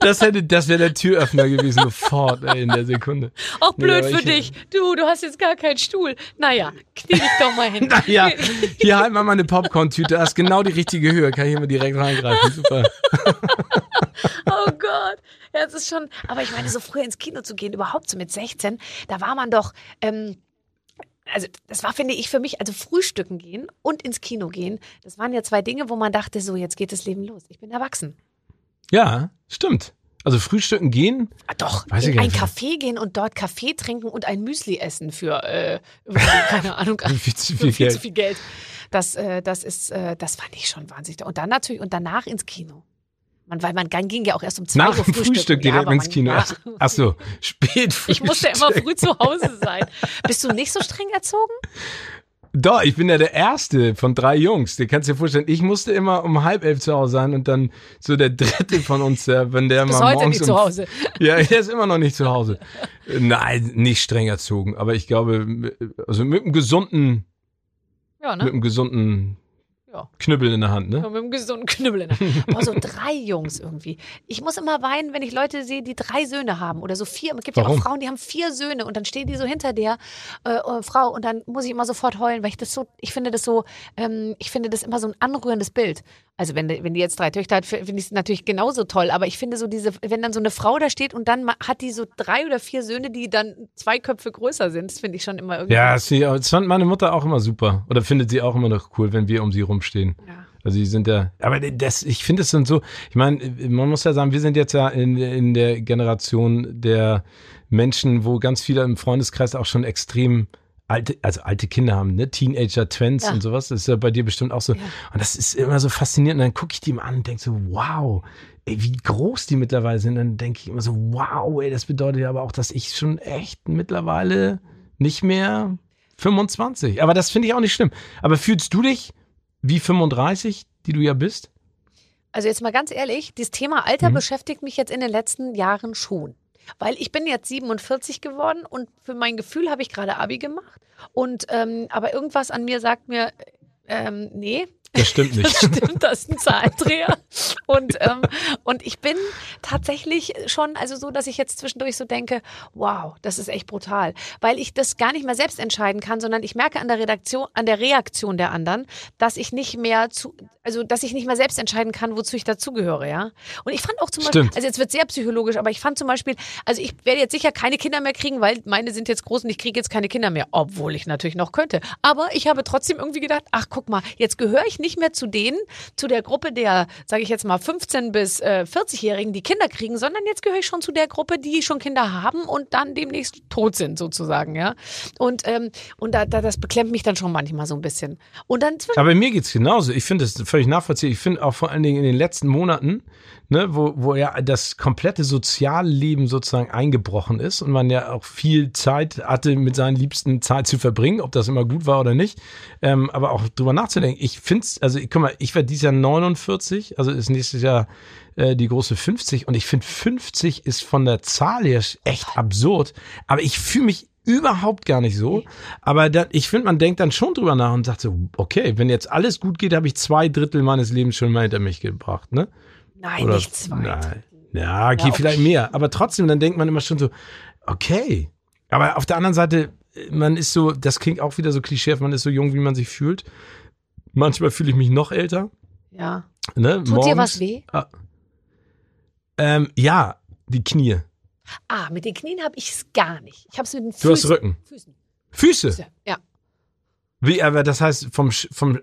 Das wäre der Türöffner gewesen, sofort, ey, in der Sekunde. Auch blöd für dich. Du hast jetzt gar keinen Stuhl. Naja, knie dich doch mal hin. Naja, hier halt mal meine Popcorn-Tüte. Das ist genau die richtige Höhe. Kann ich immer direkt reingreifen. Super. Oh Gott, ja, das ist schon, aber ich meine, so früher ins Kino zu gehen, überhaupt so mit 16, da war man doch, also das war, finde ich, für mich, also frühstücken gehen und ins Kino gehen, das waren ja 2 Dinge, wo man dachte, so, jetzt geht das Leben los, ich bin erwachsen. Ja, stimmt. Also frühstücken gehen? Ah, doch, in ein Café gehen und dort Kaffee trinken und ein Müsli essen für, keine Ahnung, viel zu viel Geld. Das fand ich schon wahnsinnig. Und dann natürlich, und danach ins Kino. Weil man ging ja auch erst um 2 Uhr Frühstück direkt ins Kino. Ja. Achso, spät Frühstück. Ich musste immer früh zu Hause sein. Bist du nicht so streng erzogen? Doch, ich bin ja der Erste von 3 Jungs. Du kannst dir vorstellen, ich musste immer um 10:30 zu Hause sein und dann so der Dritte von uns, wenn der mal morgens... Bis heute nicht zu Hause. Ja, der ist immer noch nicht zu Hause. Nein, nicht streng erzogen. Aber ich glaube, also mit einem gesunden... Ja, ne? Mit einem gesunden... Ja. Knüppel in der Hand, ne? Ja, mit einem gesunden Knüppel in der Hand. Boah, so 3 Jungs irgendwie. Ich muss immer weinen, wenn ich Leute sehe, die 3 Söhne haben oder so 4. Es gibt ja auch Frauen, die haben 4 Söhne und dann stehen die so hinter der Frau und dann muss ich immer sofort heulen, weil ich finde das immer so ein anrührendes Bild. Also wenn die jetzt 3 Töchter hat, finde ich es natürlich genauso toll. Aber ich finde so wenn dann so eine Frau da steht und dann hat die so 3 oder 4 Söhne, die dann 2 Köpfe größer sind, das finde ich schon immer irgendwie. Ja, das fand meine Mutter auch immer super. Oder findet sie auch immer noch cool, wenn wir um sie rumstehen. Ja. Also die sind ja, aber das, ich finde es dann so, ich meine, man muss ja sagen, wir sind jetzt ja in der Generation der Menschen, wo ganz viele im Freundeskreis auch schon extrem alte Kinder haben, ne? Teenager, Twins und sowas, das ist ja bei dir bestimmt auch so. Ja. Und das ist immer so faszinierend. Und dann gucke ich die mal an und denke so, wow, ey, wie groß die mittlerweile sind. Und dann denke ich immer so, wow, ey, das bedeutet ja aber auch, dass ich schon echt mittlerweile nicht mehr 25. Aber das finde ich auch nicht schlimm. Aber fühlst du dich wie 35, die du ja bist? Also jetzt mal ganz ehrlich, dieses Thema Alter beschäftigt mich jetzt in den letzten Jahren schon. Weil ich bin jetzt 47 geworden und für mein Gefühl habe ich gerade Abi gemacht. Und aber irgendwas an mir sagt mir, nee. Das stimmt nicht. Das stimmt, das ist ein Zahlendreher. Und ich bin tatsächlich schon, also so, dass ich jetzt zwischendurch so denke, wow, das ist echt brutal. Weil ich das gar nicht mehr selbst entscheiden kann, sondern ich merke an der Reaktion der anderen, dass ich nicht mehr selbst entscheiden kann, wozu ich dazugehöre, ja. Und ich fand auch zum Beispiel, also jetzt wird es sehr psychologisch, aber ich fand zum Beispiel, also ich werde jetzt sicher keine Kinder mehr kriegen, weil meine sind jetzt groß und ich kriege jetzt keine Kinder mehr, obwohl ich natürlich noch könnte. Aber ich habe trotzdem irgendwie gedacht, ach guck mal, jetzt gehöre ich nicht mehr zu der Gruppe der, sage ich jetzt mal, 15- bis 40-Jährigen, die Kinder kriegen, sondern jetzt gehöre ich schon zu der Gruppe, die schon Kinder haben und dann demnächst tot sind sozusagen, ja. Und das beklemmt mich dann schon manchmal so ein bisschen. Und dann aber mir geht es genauso. Ich finde es völlig nachvollziehbar. Ich finde auch vor allen Dingen in den letzten Monaten, ne, wo ja das komplette Sozialleben sozusagen eingebrochen ist und man ja auch viel Zeit hatte, mit seinen Liebsten Zeit zu verbringen, ob das immer gut war oder nicht, aber auch drüber nachzudenken. Ich finde es, also guck mal, ich werde dieses Jahr 49, also ist nächstes Jahr die große 50 und ich finde 50 ist von der Zahl her echt absurd, aber ich fühle mich überhaupt gar nicht so, aber ich finde, man denkt dann schon drüber nach und sagt so, okay, wenn jetzt alles gut geht, habe ich 2 Drittel meines Lebens schon mal hinter mich gebracht, ne? Nein, oder, nicht 2. Nein. Ja, okay, ja, vielleicht mehr, aber trotzdem, dann denkt man immer schon so, okay, aber auf der anderen Seite, man ist so, das klingt auch wieder so klischeehaft, man ist so jung, wie man sich fühlt. Manchmal fühle ich mich noch älter. Ja. Ne? Tut morgens dir was weh? Ja, die Knie. Ah, mit den Knien habe ich es gar nicht. Ich habe es mit den Füßen. Du hast Rücken. Füße? Ja. Wie, aber das heißt,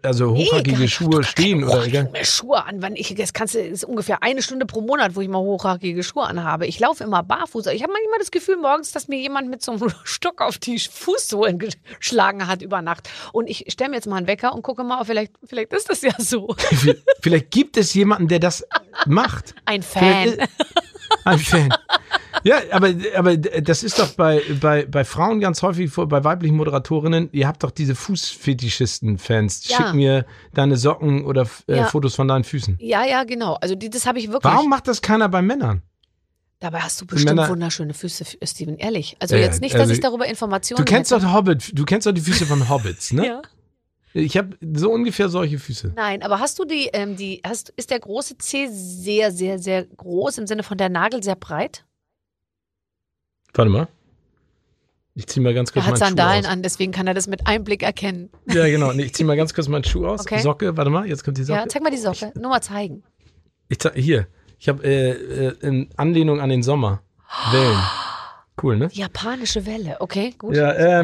also hochhackige Schuhe stehen oder? Ich habe Schuhe an, das ist ungefähr 1 Stunde pro Monat, wo ich mal hochhackige Schuhe anhabe. Ich laufe immer barfuß. Ich habe manchmal das Gefühl morgens, dass mir jemand mit so einem Stock auf die Fußsohlen geschlagen hat über Nacht. Und ich stelle mir jetzt mal einen Wecker und gucke mal, vielleicht ist das ja so. Vielleicht gibt es jemanden, der das macht. Ein Fan. Ein Fan. Ja, aber das ist doch bei Frauen ganz häufig, bei weiblichen Moderatorinnen, ihr habt doch diese Fußfetischisten-Fans. Ja. Schick mir deine Socken oder Fotos von deinen Füßen. Ja, ja, genau. Also das habe ich wirklich. Warum macht das keiner bei Männern? Dabei hast du bestimmt wunderschöne Füße, Steven, ehrlich. Also jetzt nicht, dass ich darüber Informationen Du kennst doch die Füße von Hobbits, ne? Ja. Ich habe so ungefähr solche Füße. Nein, aber hast du ist der große Zeh sehr, sehr, sehr groß im Sinne von der Nagel sehr breit? Warte mal. Ich ziehe mal ganz kurz meinen Schuh aus. Er hat Sandalen an, deswegen kann er das mit einem Blick erkennen. Ja, genau. Nee, ich ziehe mal ganz kurz meinen Schuh aus. Okay. Socke, warte mal, jetzt kommt die Socke. Ja, zeig mal die Socke. Nur mal zeigen. Ich habe in Anlehnung an den Sommer Wellen. Cool, ne? Japanische Welle, okay, gut. Ja,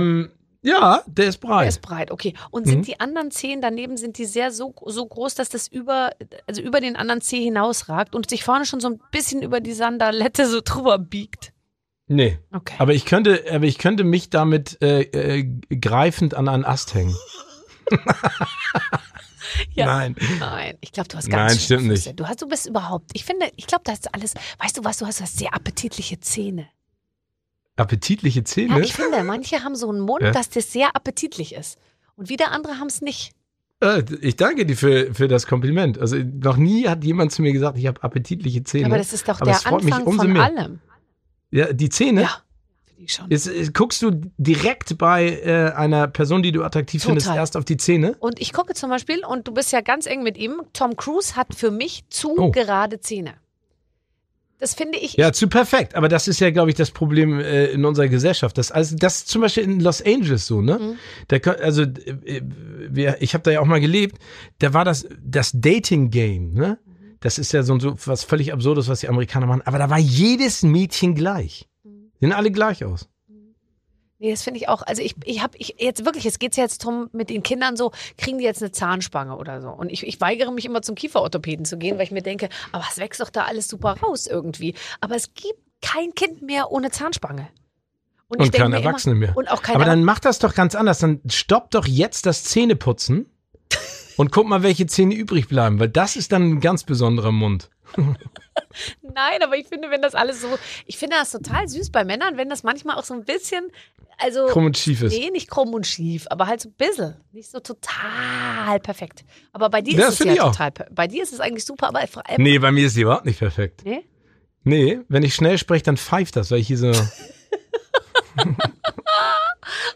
ja, der ist breit. Der ist breit, okay. Und sind die anderen Zehen daneben, sind die sehr so groß, dass das über den anderen Zeh hinausragt und sich vorne schon so ein bisschen über die Sandalette so drüber biegt? Nee. Okay. Aber ich könnte mich damit greifend an einen Ast hängen. Ja. Nein. Ich glaube, du hast ganz schön. Nein, stimmt Füße. Nicht. Du bist überhaupt, ich glaube, das ist alles, weißt du was, du hast sehr appetitliche Zähne. Appetitliche Zähne? Ja, ich finde, manche haben so einen Mund, dass das sehr appetitlich ist. Und wieder andere haben es nicht. Ich danke dir für das Kompliment. Also noch nie hat jemand zu mir gesagt, ich habe appetitliche Zähne. Aber das ist doch der Anfang von allem. Ja, die Zähne? Ja, finde ich schon. Jetzt guckst du direkt bei einer Person, die du attraktiv findest, erst auf die Zähne? Und ich gucke zum Beispiel, und du bist ja ganz eng mit ihm, Tom Cruise hat für mich gerade Zähne. Das finde ich... Ja, zu perfekt. Aber das ist ja, glaube ich, das Problem in unserer Gesellschaft. Das ist zum Beispiel in Los Angeles so, ne? Mhm. Ich habe da ja auch mal gelebt. Da war das Dating-Game, ne? Das ist ja so was völlig Absurdes, was die Amerikaner machen. Aber da war jedes Mädchen gleich. Mhm. Die sehen alle gleich aus. Nee, das finde ich auch. Also ich jetzt wirklich, es geht ja jetzt darum, mit den Kindern so, kriegen die jetzt eine Zahnspange oder so. Und ich weigere mich immer zum Kieferorthopäden zu gehen, weil ich mir denke, aber es wächst doch da alles super raus irgendwie. Aber es gibt kein Kind mehr ohne Zahnspange. Und keine Erwachsene mehr. Und auch keine aber dann macht das doch ganz anders. Dann stoppt doch jetzt das Zähneputzen und guck mal, welche Zähne übrig bleiben. Weil das ist dann ein ganz besonderer Mund. Nein, aber ich finde, wenn das alles so, ich finde das total süß bei Männern, wenn das manchmal auch so ein bisschen, also krumm und schief ist. Nee, nicht krumm und schief, aber halt so ein bisschen, nicht so total perfekt. Aber bei dir ist es ja total, bei dir ist es eigentlich super, aber vor allem. Nee, bei mir ist sie überhaupt nicht perfekt. Nee? Nee, wenn ich schnell spreche, dann pfeift das, weil ich hier so.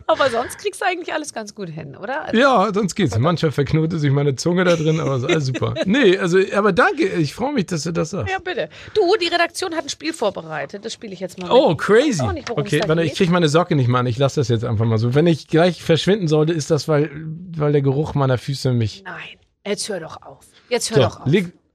Aber sonst kriegst du eigentlich alles ganz gut hin, oder? Also, ja, sonst geht's. Manchmal verknotet sich meine Zunge da drin, aber ist alles super. Nee, also, aber danke, ich freue mich, dass du das sagst. Ja, bitte. Du, die Redaktion hat ein Spiel vorbereitet, das spiele ich jetzt mal. Oh, mit. Crazy. Ich weiß auch nicht, okay, warte, ich kriege meine Socke nicht mal an, ich lasse das jetzt einfach mal so. Wenn ich gleich verschwinden sollte, ist das, weil der Geruch meiner Füße mich... Nein, jetzt hör doch auf.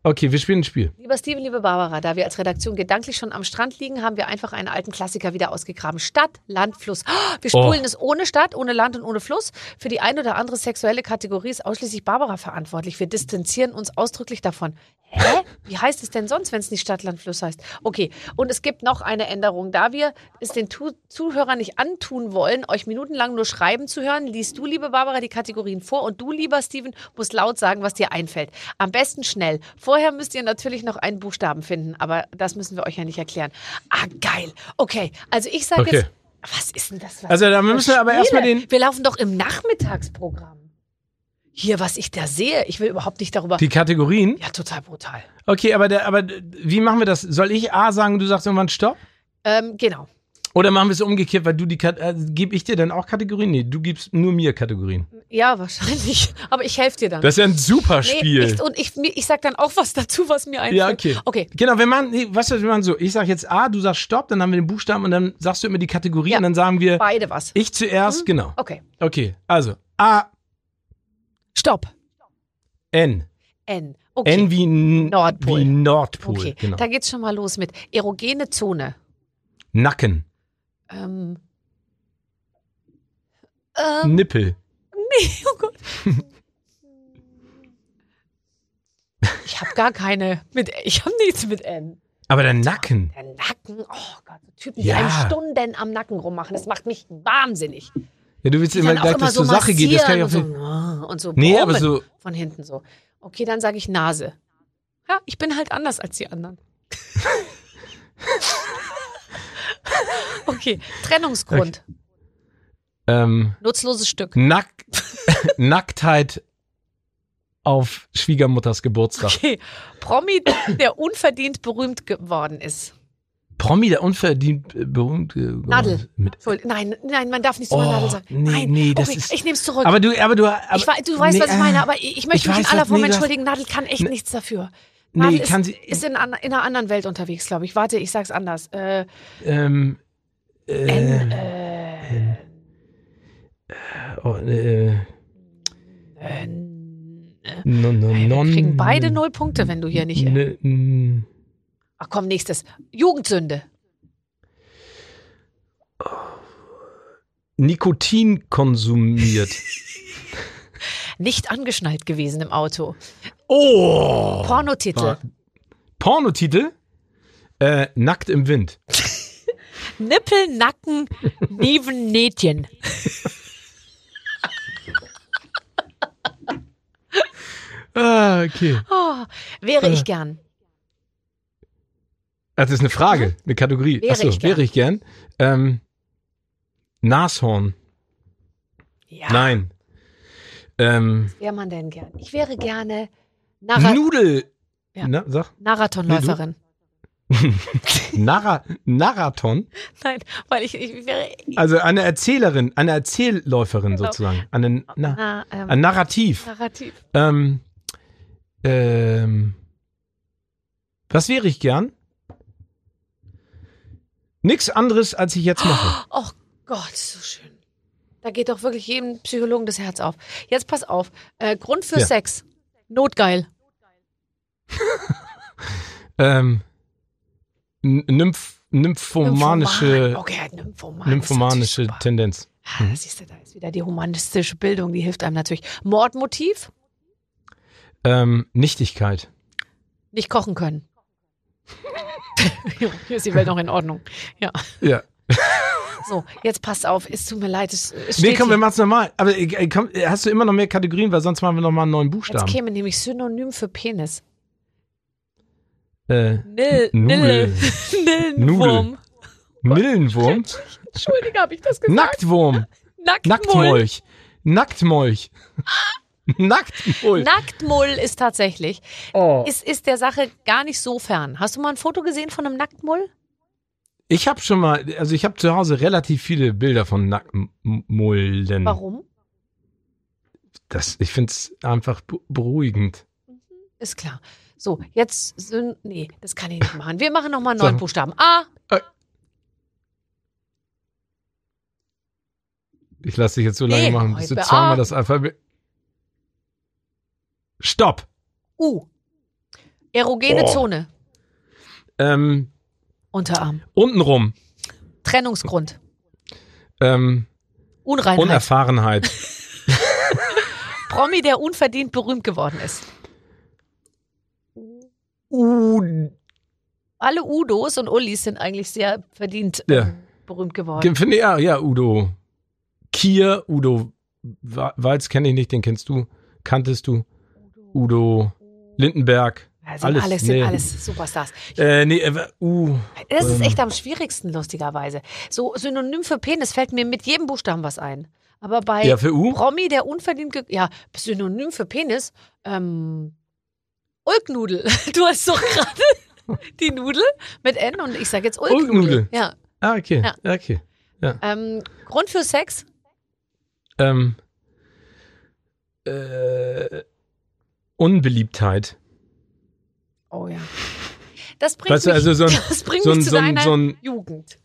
Okay, wir spielen ein Spiel. Lieber Steven, liebe Barbara, da wir als Redaktion gedanklich schon am Strand liegen, haben wir einfach einen alten Klassiker wieder ausgegraben. Stadt, Land, Fluss. Wir spulen es ohne Stadt, ohne Land und ohne Fluss. Für die ein oder andere sexuelle Kategorie ist ausschließlich Barbara verantwortlich. Wir distanzieren uns ausdrücklich davon. Hä? Wie heißt es denn sonst, wenn es nicht Stadt, Land, Fluss heißt? Okay, und es gibt noch eine Änderung. Da wir es den Zuhörern nicht antun wollen, euch minutenlang nur schreiben zu hören, liest du, liebe Barbara, die Kategorien vor und du, lieber Steven, musst laut sagen, was dir einfällt. Am besten schnell. Vorher müsst ihr natürlich noch einen Buchstaben finden, aber das müssen wir euch ja nicht erklären. Ah, geil. Okay, also ich sage jetzt, was ist denn das? Also da müssen wir aber erstmal wir laufen doch im Nachmittagsprogramm. Hier, was ich da sehe, ich will überhaupt nicht darüber... Die Kategorien? Ja, total brutal. Okay, aber wie machen wir das? Soll ich A sagen und du sagst irgendwann Stopp? Genau. Oder machen wir es umgekehrt, weil du gebe ich dir dann auch Kategorien? Nee, du gibst nur mir Kategorien. Ja, wahrscheinlich. Aber ich helfe dir dann. Das ist ja ein super Spiel. Ich sag dann auch was dazu, was mir einfällt. Ja, okay. Genau, wir machen so, ich sag jetzt A, du sagst Stopp, dann haben wir den Buchstaben und dann sagst du immer die Kategorie und dann sagen wir... Beide was. Ich zuerst, genau. Okay, also A. Stopp. N. N. Okay. N wie Nordpol. Wie Nordpol. Okay, genau. Da geht's schon mal los mit erogene Zone. Nacken. Nippel. Nee, oh Gott. Ich habe gar keine. Ich habe nichts mit N. Aber der Nacken. Der Nacken. Oh Gott, so Typen, die einem Stunden am Nacken rummachen. Das macht mich wahnsinnig. Ja, du willst immer gleich, dass so zur Sache geht. Das kann ich auch nicht. Und so nee, aber so von hinten so. Okay, dann sage ich Nase. Ja, ich bin halt anders als die anderen. Okay, Trennungsgrund. Okay. Nutzloses Stück. Nacktheit auf Schwiegermutters Geburtstag. Okay, Promi, der unverdient berühmt geworden ist. Promi, der unverdient berühmt geworden ist. Nadel. Nein, man darf nicht zu Nadel sagen. Nein, ich nehme es zurück. Du weißt, was ich meine, aber ich möchte mich in aller Form entschuldigen. Nadel kann echt nichts dafür. Nadel ist in einer anderen Welt unterwegs, glaube ich. Warte, ich sag's anders. Wir kriegen beide 0 Punkte, wenn du hier nicht... Ach komm, nächstes. Jugendsünde. Nikotin konsumiert. Nicht angeschnallt gewesen im Auto. Oh! Pornotitel. Pornotitel? Nackt im Wind. Nippel, Nacken, Neven, Nähtchen. Okay. Oh, wäre ich gern. Das ist eine Frage, eine Kategorie. Wäre ich gern. Nashorn. Ja. Nein. Was wäre man denn gern? Ich wäre gerne Marathonläuferin. Narathon? Nein, weil ich wäre... Also eine Erzählerin, eine Erzählläuferin sozusagen. Ein Narrativ. Was wäre ich gern? Nichts anderes, als ich jetzt mache. Oh Gott, so schön. Da geht doch wirklich jedem Psychologen das Herz auf. Jetzt pass auf. Grund für Sex. Notgeil. Nymphomanische, okay, nymphomanische Tendenz. Ja, das siehst du, da ist wieder die humanistische Bildung, die hilft einem natürlich. Mordmotiv? Nichtigkeit. Nicht kochen können. Hier ist die Welt noch in Ordnung. Ja. Ja. So, jetzt passt auf, es tut mir leid. Nee, komm, wir machen's normal. Aber komm, hast du immer noch mehr Kategorien, weil sonst machen wir nochmal einen neuen Buchstaben. Jetzt käme nämlich Synonym für Penis. Millenwurm. Millenwurm? Entschuldige, habe ich das gesagt? Nacktwurm. Nacktmolch. Nacktmolch. Nacktmull. Nacktmull ist tatsächlich, ist der Sache gar nicht so fern. Hast du mal ein Foto gesehen von einem Nacktmull? Ich habe schon mal, also ich habe zu Hause relativ viele Bilder von Nacktmullen. Warum? Ich finde es einfach beruhigend. Ist klar. So, jetzt sind, nee, das kann ich nicht machen. Wir machen nochmal einen neuen Buchstaben. A. Ich lasse dich jetzt so lange machen, bis du zweimal das Alphabet... Stopp. Erogene Zone. Unterarm. Untenrum. Trennungsgrund. Unreinheit. Unerfahrenheit. Promi, der unverdient berühmt geworden ist. Alle Udos und Ullis sind eigentlich sehr verdient berühmt geworden. Finde ich Udo. Kier, Udo Walz kenne ich nicht, den kanntest du. Udo, Lindenberg, also alles. Sind alles Superstars. Das ist echt am schwierigsten, lustigerweise. So Synonym für Penis fällt mir mit jedem Buchstaben was ein. Aber bei Promi, der unverdient... Synonym für Penis, Ulknudel. Du hast doch gerade die Nudel mit N und ich sage jetzt Ulknudel. Ja. Ah, okay. Ja. Okay. Ja. Grund für Sex? Unbeliebtheit. Oh ja. Das bringt weißt mich, also zu deiner Jugend.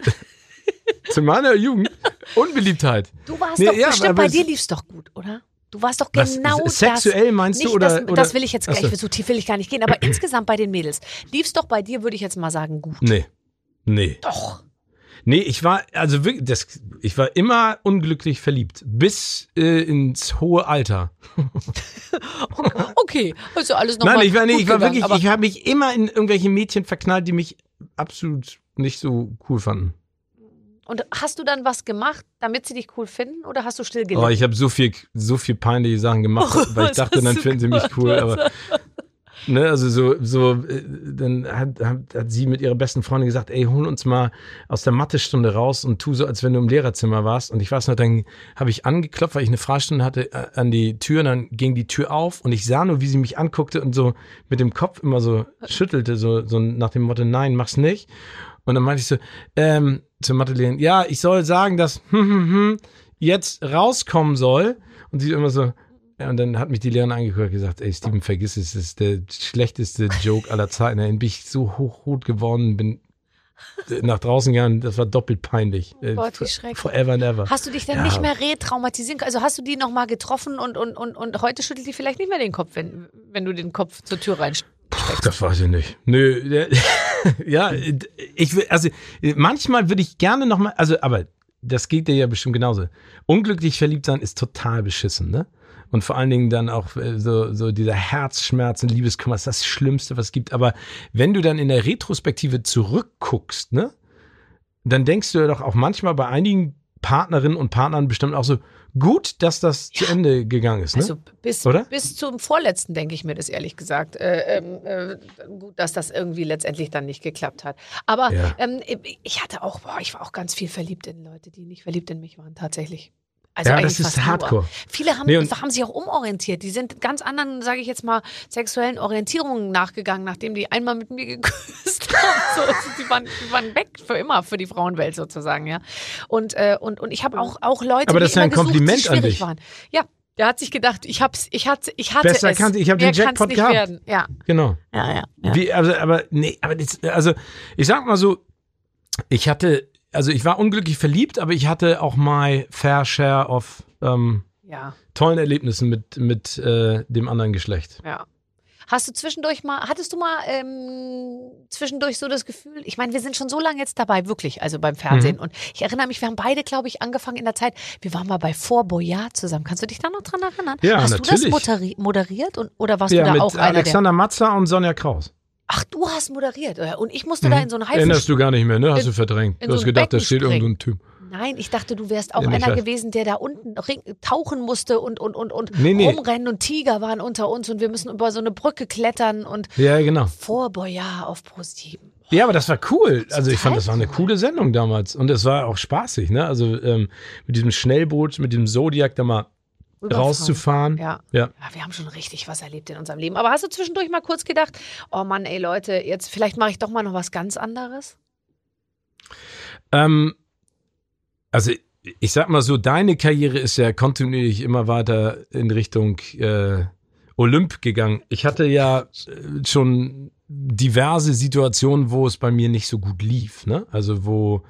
Zu meiner Jugend? Unbeliebtheit. Du warst doch bestimmt, bei dir lief es doch gut, oder? Du warst doch genau das. Sexuell meinst du? Oder? Das will ich jetzt gleich, so tief will ich gar nicht gehen, aber insgesamt bei den Mädels. Lief es doch bei dir, würde ich jetzt mal sagen, gut. Nee. Doch. Nee, ich war, also wirklich, ich war immer unglücklich verliebt. Bis ins hohe Alter. Okay, also alles nochmal. Nein, ich habe mich immer in irgendwelche Mädchen verknallt, die mich absolut nicht so cool fanden. Und hast du dann was gemacht, damit sie dich cool finden, oder hast du still gelitten? Oh, ich habe so viel peinliche Sachen gemacht, weil ich dachte, dann finden sie mich cool, aber... Ne, also dann hat sie mit ihrer besten Freundin gesagt, ey, hol uns mal aus der Mathestunde raus und tu so, als wenn du im Lehrerzimmer warst. Und ich weiß noch, dann habe ich angeklopft, weil ich eine Fragestunde hatte, an die Tür, und dann ging die Tür auf und ich sah nur, wie sie mich anguckte und so mit dem Kopf immer so schüttelte, so nach dem Motto, nein, mach's nicht. Und dann meinte ich so, zur Mathelehrerin, ja, ich soll sagen, dass jetzt rauskommen soll. Und sie immer so... Ja, und dann hat mich die Lehrerin angeguckt und gesagt, ey, Steven, vergiss es, das ist der schlechteste Joke aller Zeiten. Dann bin ich so hochrot geworden, bin nach draußen gegangen, das war doppelt peinlich. Oh Gott, wie schrecklich. Forever and ever. Hast du dich dann nicht mehr retraumatisieren können? Also hast du die nochmal getroffen und heute schüttelt die vielleicht nicht mehr den Kopf, wenn du den Kopf zur Tür reinsteckst? Das weiß ich nicht. Nö, ja, manchmal würde ich gerne nochmal, aber das geht dir ja bestimmt genauso. Unglücklich verliebt sein ist total beschissen, ne? Und vor allen Dingen dann auch so dieser Herzschmerz und Liebeskummer ist das Schlimmste, was es gibt. Aber wenn du dann in der Retrospektive zurückguckst, ne, dann denkst du ja doch auch manchmal bei einigen Partnerinnen und Partnern bestimmt auch so, gut, dass das zu Ende gegangen ist. Ne? Also bis zum Vorletzten denke ich mir das ehrlich gesagt. Gut, dass das irgendwie letztendlich dann nicht geklappt hat. Aber ich war auch ganz viel verliebt in Leute, die nicht verliebt in mich waren, tatsächlich. Also das ist hardcore. Viele haben sich auch umorientiert. Die sind ganz anderen, sage ich jetzt mal, sexuellen Orientierungen nachgegangen, nachdem die einmal mit mir geküsst haben. So, die waren weg für immer, für die Frauenwelt sozusagen. Ja. Und ich habe auch Leute, aber das die ist immer ein gesucht, Kompliment die schwierig an dich. Waren. Ja, der hat sich gedacht, ich hatte besser es. Ich habe den Jackpot gehabt. Werden. Ja. Genau. Ja. Wie, aber ich sag mal so, Ich war unglücklich verliebt, aber ich hatte auch my fair share of tollen Erlebnissen mit dem anderen Geschlecht. Ja. Hattest du mal zwischendurch so das Gefühl, ich meine, wir sind schon so lange jetzt dabei, wirklich, also beim Fernsehen. Mhm. Und ich erinnere mich, wir haben beide, glaube ich, angefangen in der Zeit, wir waren mal bei Four Boyards zusammen. Kannst du dich da noch dran erinnern? Ja, hast natürlich. Hast du das moderiert oder warst du da auch einer der? Alexander Matzer und Sonja Kraus. Ach, du hast moderiert und ich musste da in so einen Haifisch... Erinnerst du gar nicht mehr, ne? Hast du verdrängt. Du hast gedacht, da steht irgendein Typ. Nein, ich dachte, du wärst auch einer gewesen, der da unten tauchen musste und rumrennen und Tiger waren unter uns und wir müssen über so eine Brücke klettern und Four Boyards auf ProSieben. Ja, aber das war cool. Also ich fand, das war eine coole Sendung damals und es war auch spaßig, ne? Also mit diesem Schnellboot, mit dem Zodiac da mal rauszufahren. Ja. Wir haben schon richtig was erlebt in unserem Leben. Aber hast du zwischendurch mal kurz gedacht, oh Mann, ey Leute, jetzt vielleicht mache ich doch mal noch was ganz anderes? Also ich sag mal so, deine Karriere ist ja kontinuierlich immer weiter in Richtung Olymp gegangen. Ich hatte ja schon diverse Situationen, wo es bei mir nicht so gut lief, ne? Also wo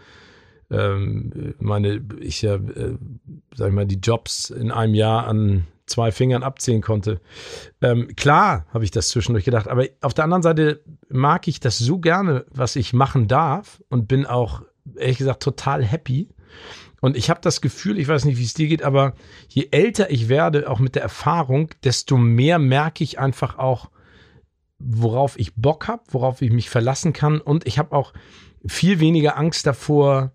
die Jobs in einem Jahr an 2 Fingern abzählen konnte. Klar habe ich das zwischendurch gedacht, aber auf der anderen Seite mag ich das so gerne, was ich machen darf und bin auch, ehrlich gesagt, total happy. Und ich habe das Gefühl, ich weiß nicht, wie es dir geht, aber je älter ich werde, auch mit der Erfahrung, desto mehr merke ich einfach auch, worauf ich Bock habe, worauf ich mich verlassen kann. Und ich habe auch viel weniger Angst davor,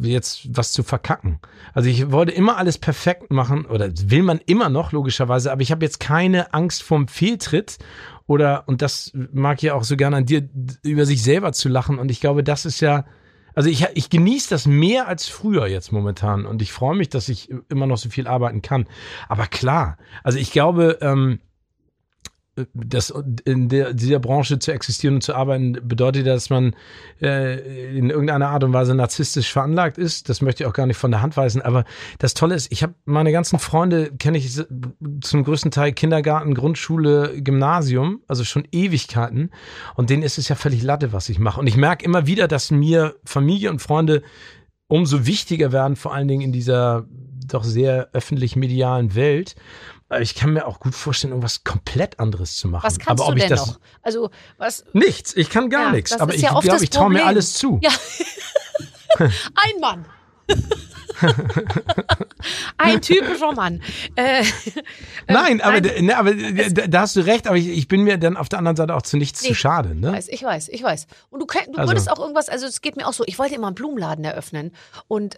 jetzt was zu verkacken. Also ich wollte immer alles perfekt machen oder will man immer noch, logischerweise, aber ich habe jetzt keine Angst vorm Fehltritt und das mag ja auch so gerne an dir, über sich selber zu lachen und ich glaube, das ist ja, also ich genieße das mehr als früher jetzt momentan und ich freue mich, dass ich immer noch so viel arbeiten kann. Aber klar, also ich glaube, das in dieser Branche zu existieren und zu arbeiten, bedeutet, dass man in irgendeiner Art und Weise narzisstisch veranlagt ist. Das möchte ich auch gar nicht von der Hand weisen. Aber das Tolle ist, ich habe meine ganzen Freunde, kenne ich zum größten Teil Kindergarten, Grundschule, Gymnasium, also schon Ewigkeiten. Und denen ist es ja völlig Latte, was ich mache. Und ich merke immer wieder, dass mir Familie und Freunde umso wichtiger werden, vor allen Dingen in dieser doch sehr öffentlich-medialen Welt. Ich kann mir auch gut vorstellen, irgendwas komplett anderes zu machen. Was kannst aber ob du denn ich das noch? Also, was? Nichts, ich kann gar nichts. Aber ich glaube, ich traue mir alles zu. Ja. Ein Mann. Ein typischer Mann. Nein, aber da hast du recht, aber ich bin mir dann auf der anderen Seite auch zu nichts zu schade. Ne? Ich weiß. Und du würdest auch irgendwas, also es geht mir auch so, ich wollte immer einen Blumenladen eröffnen und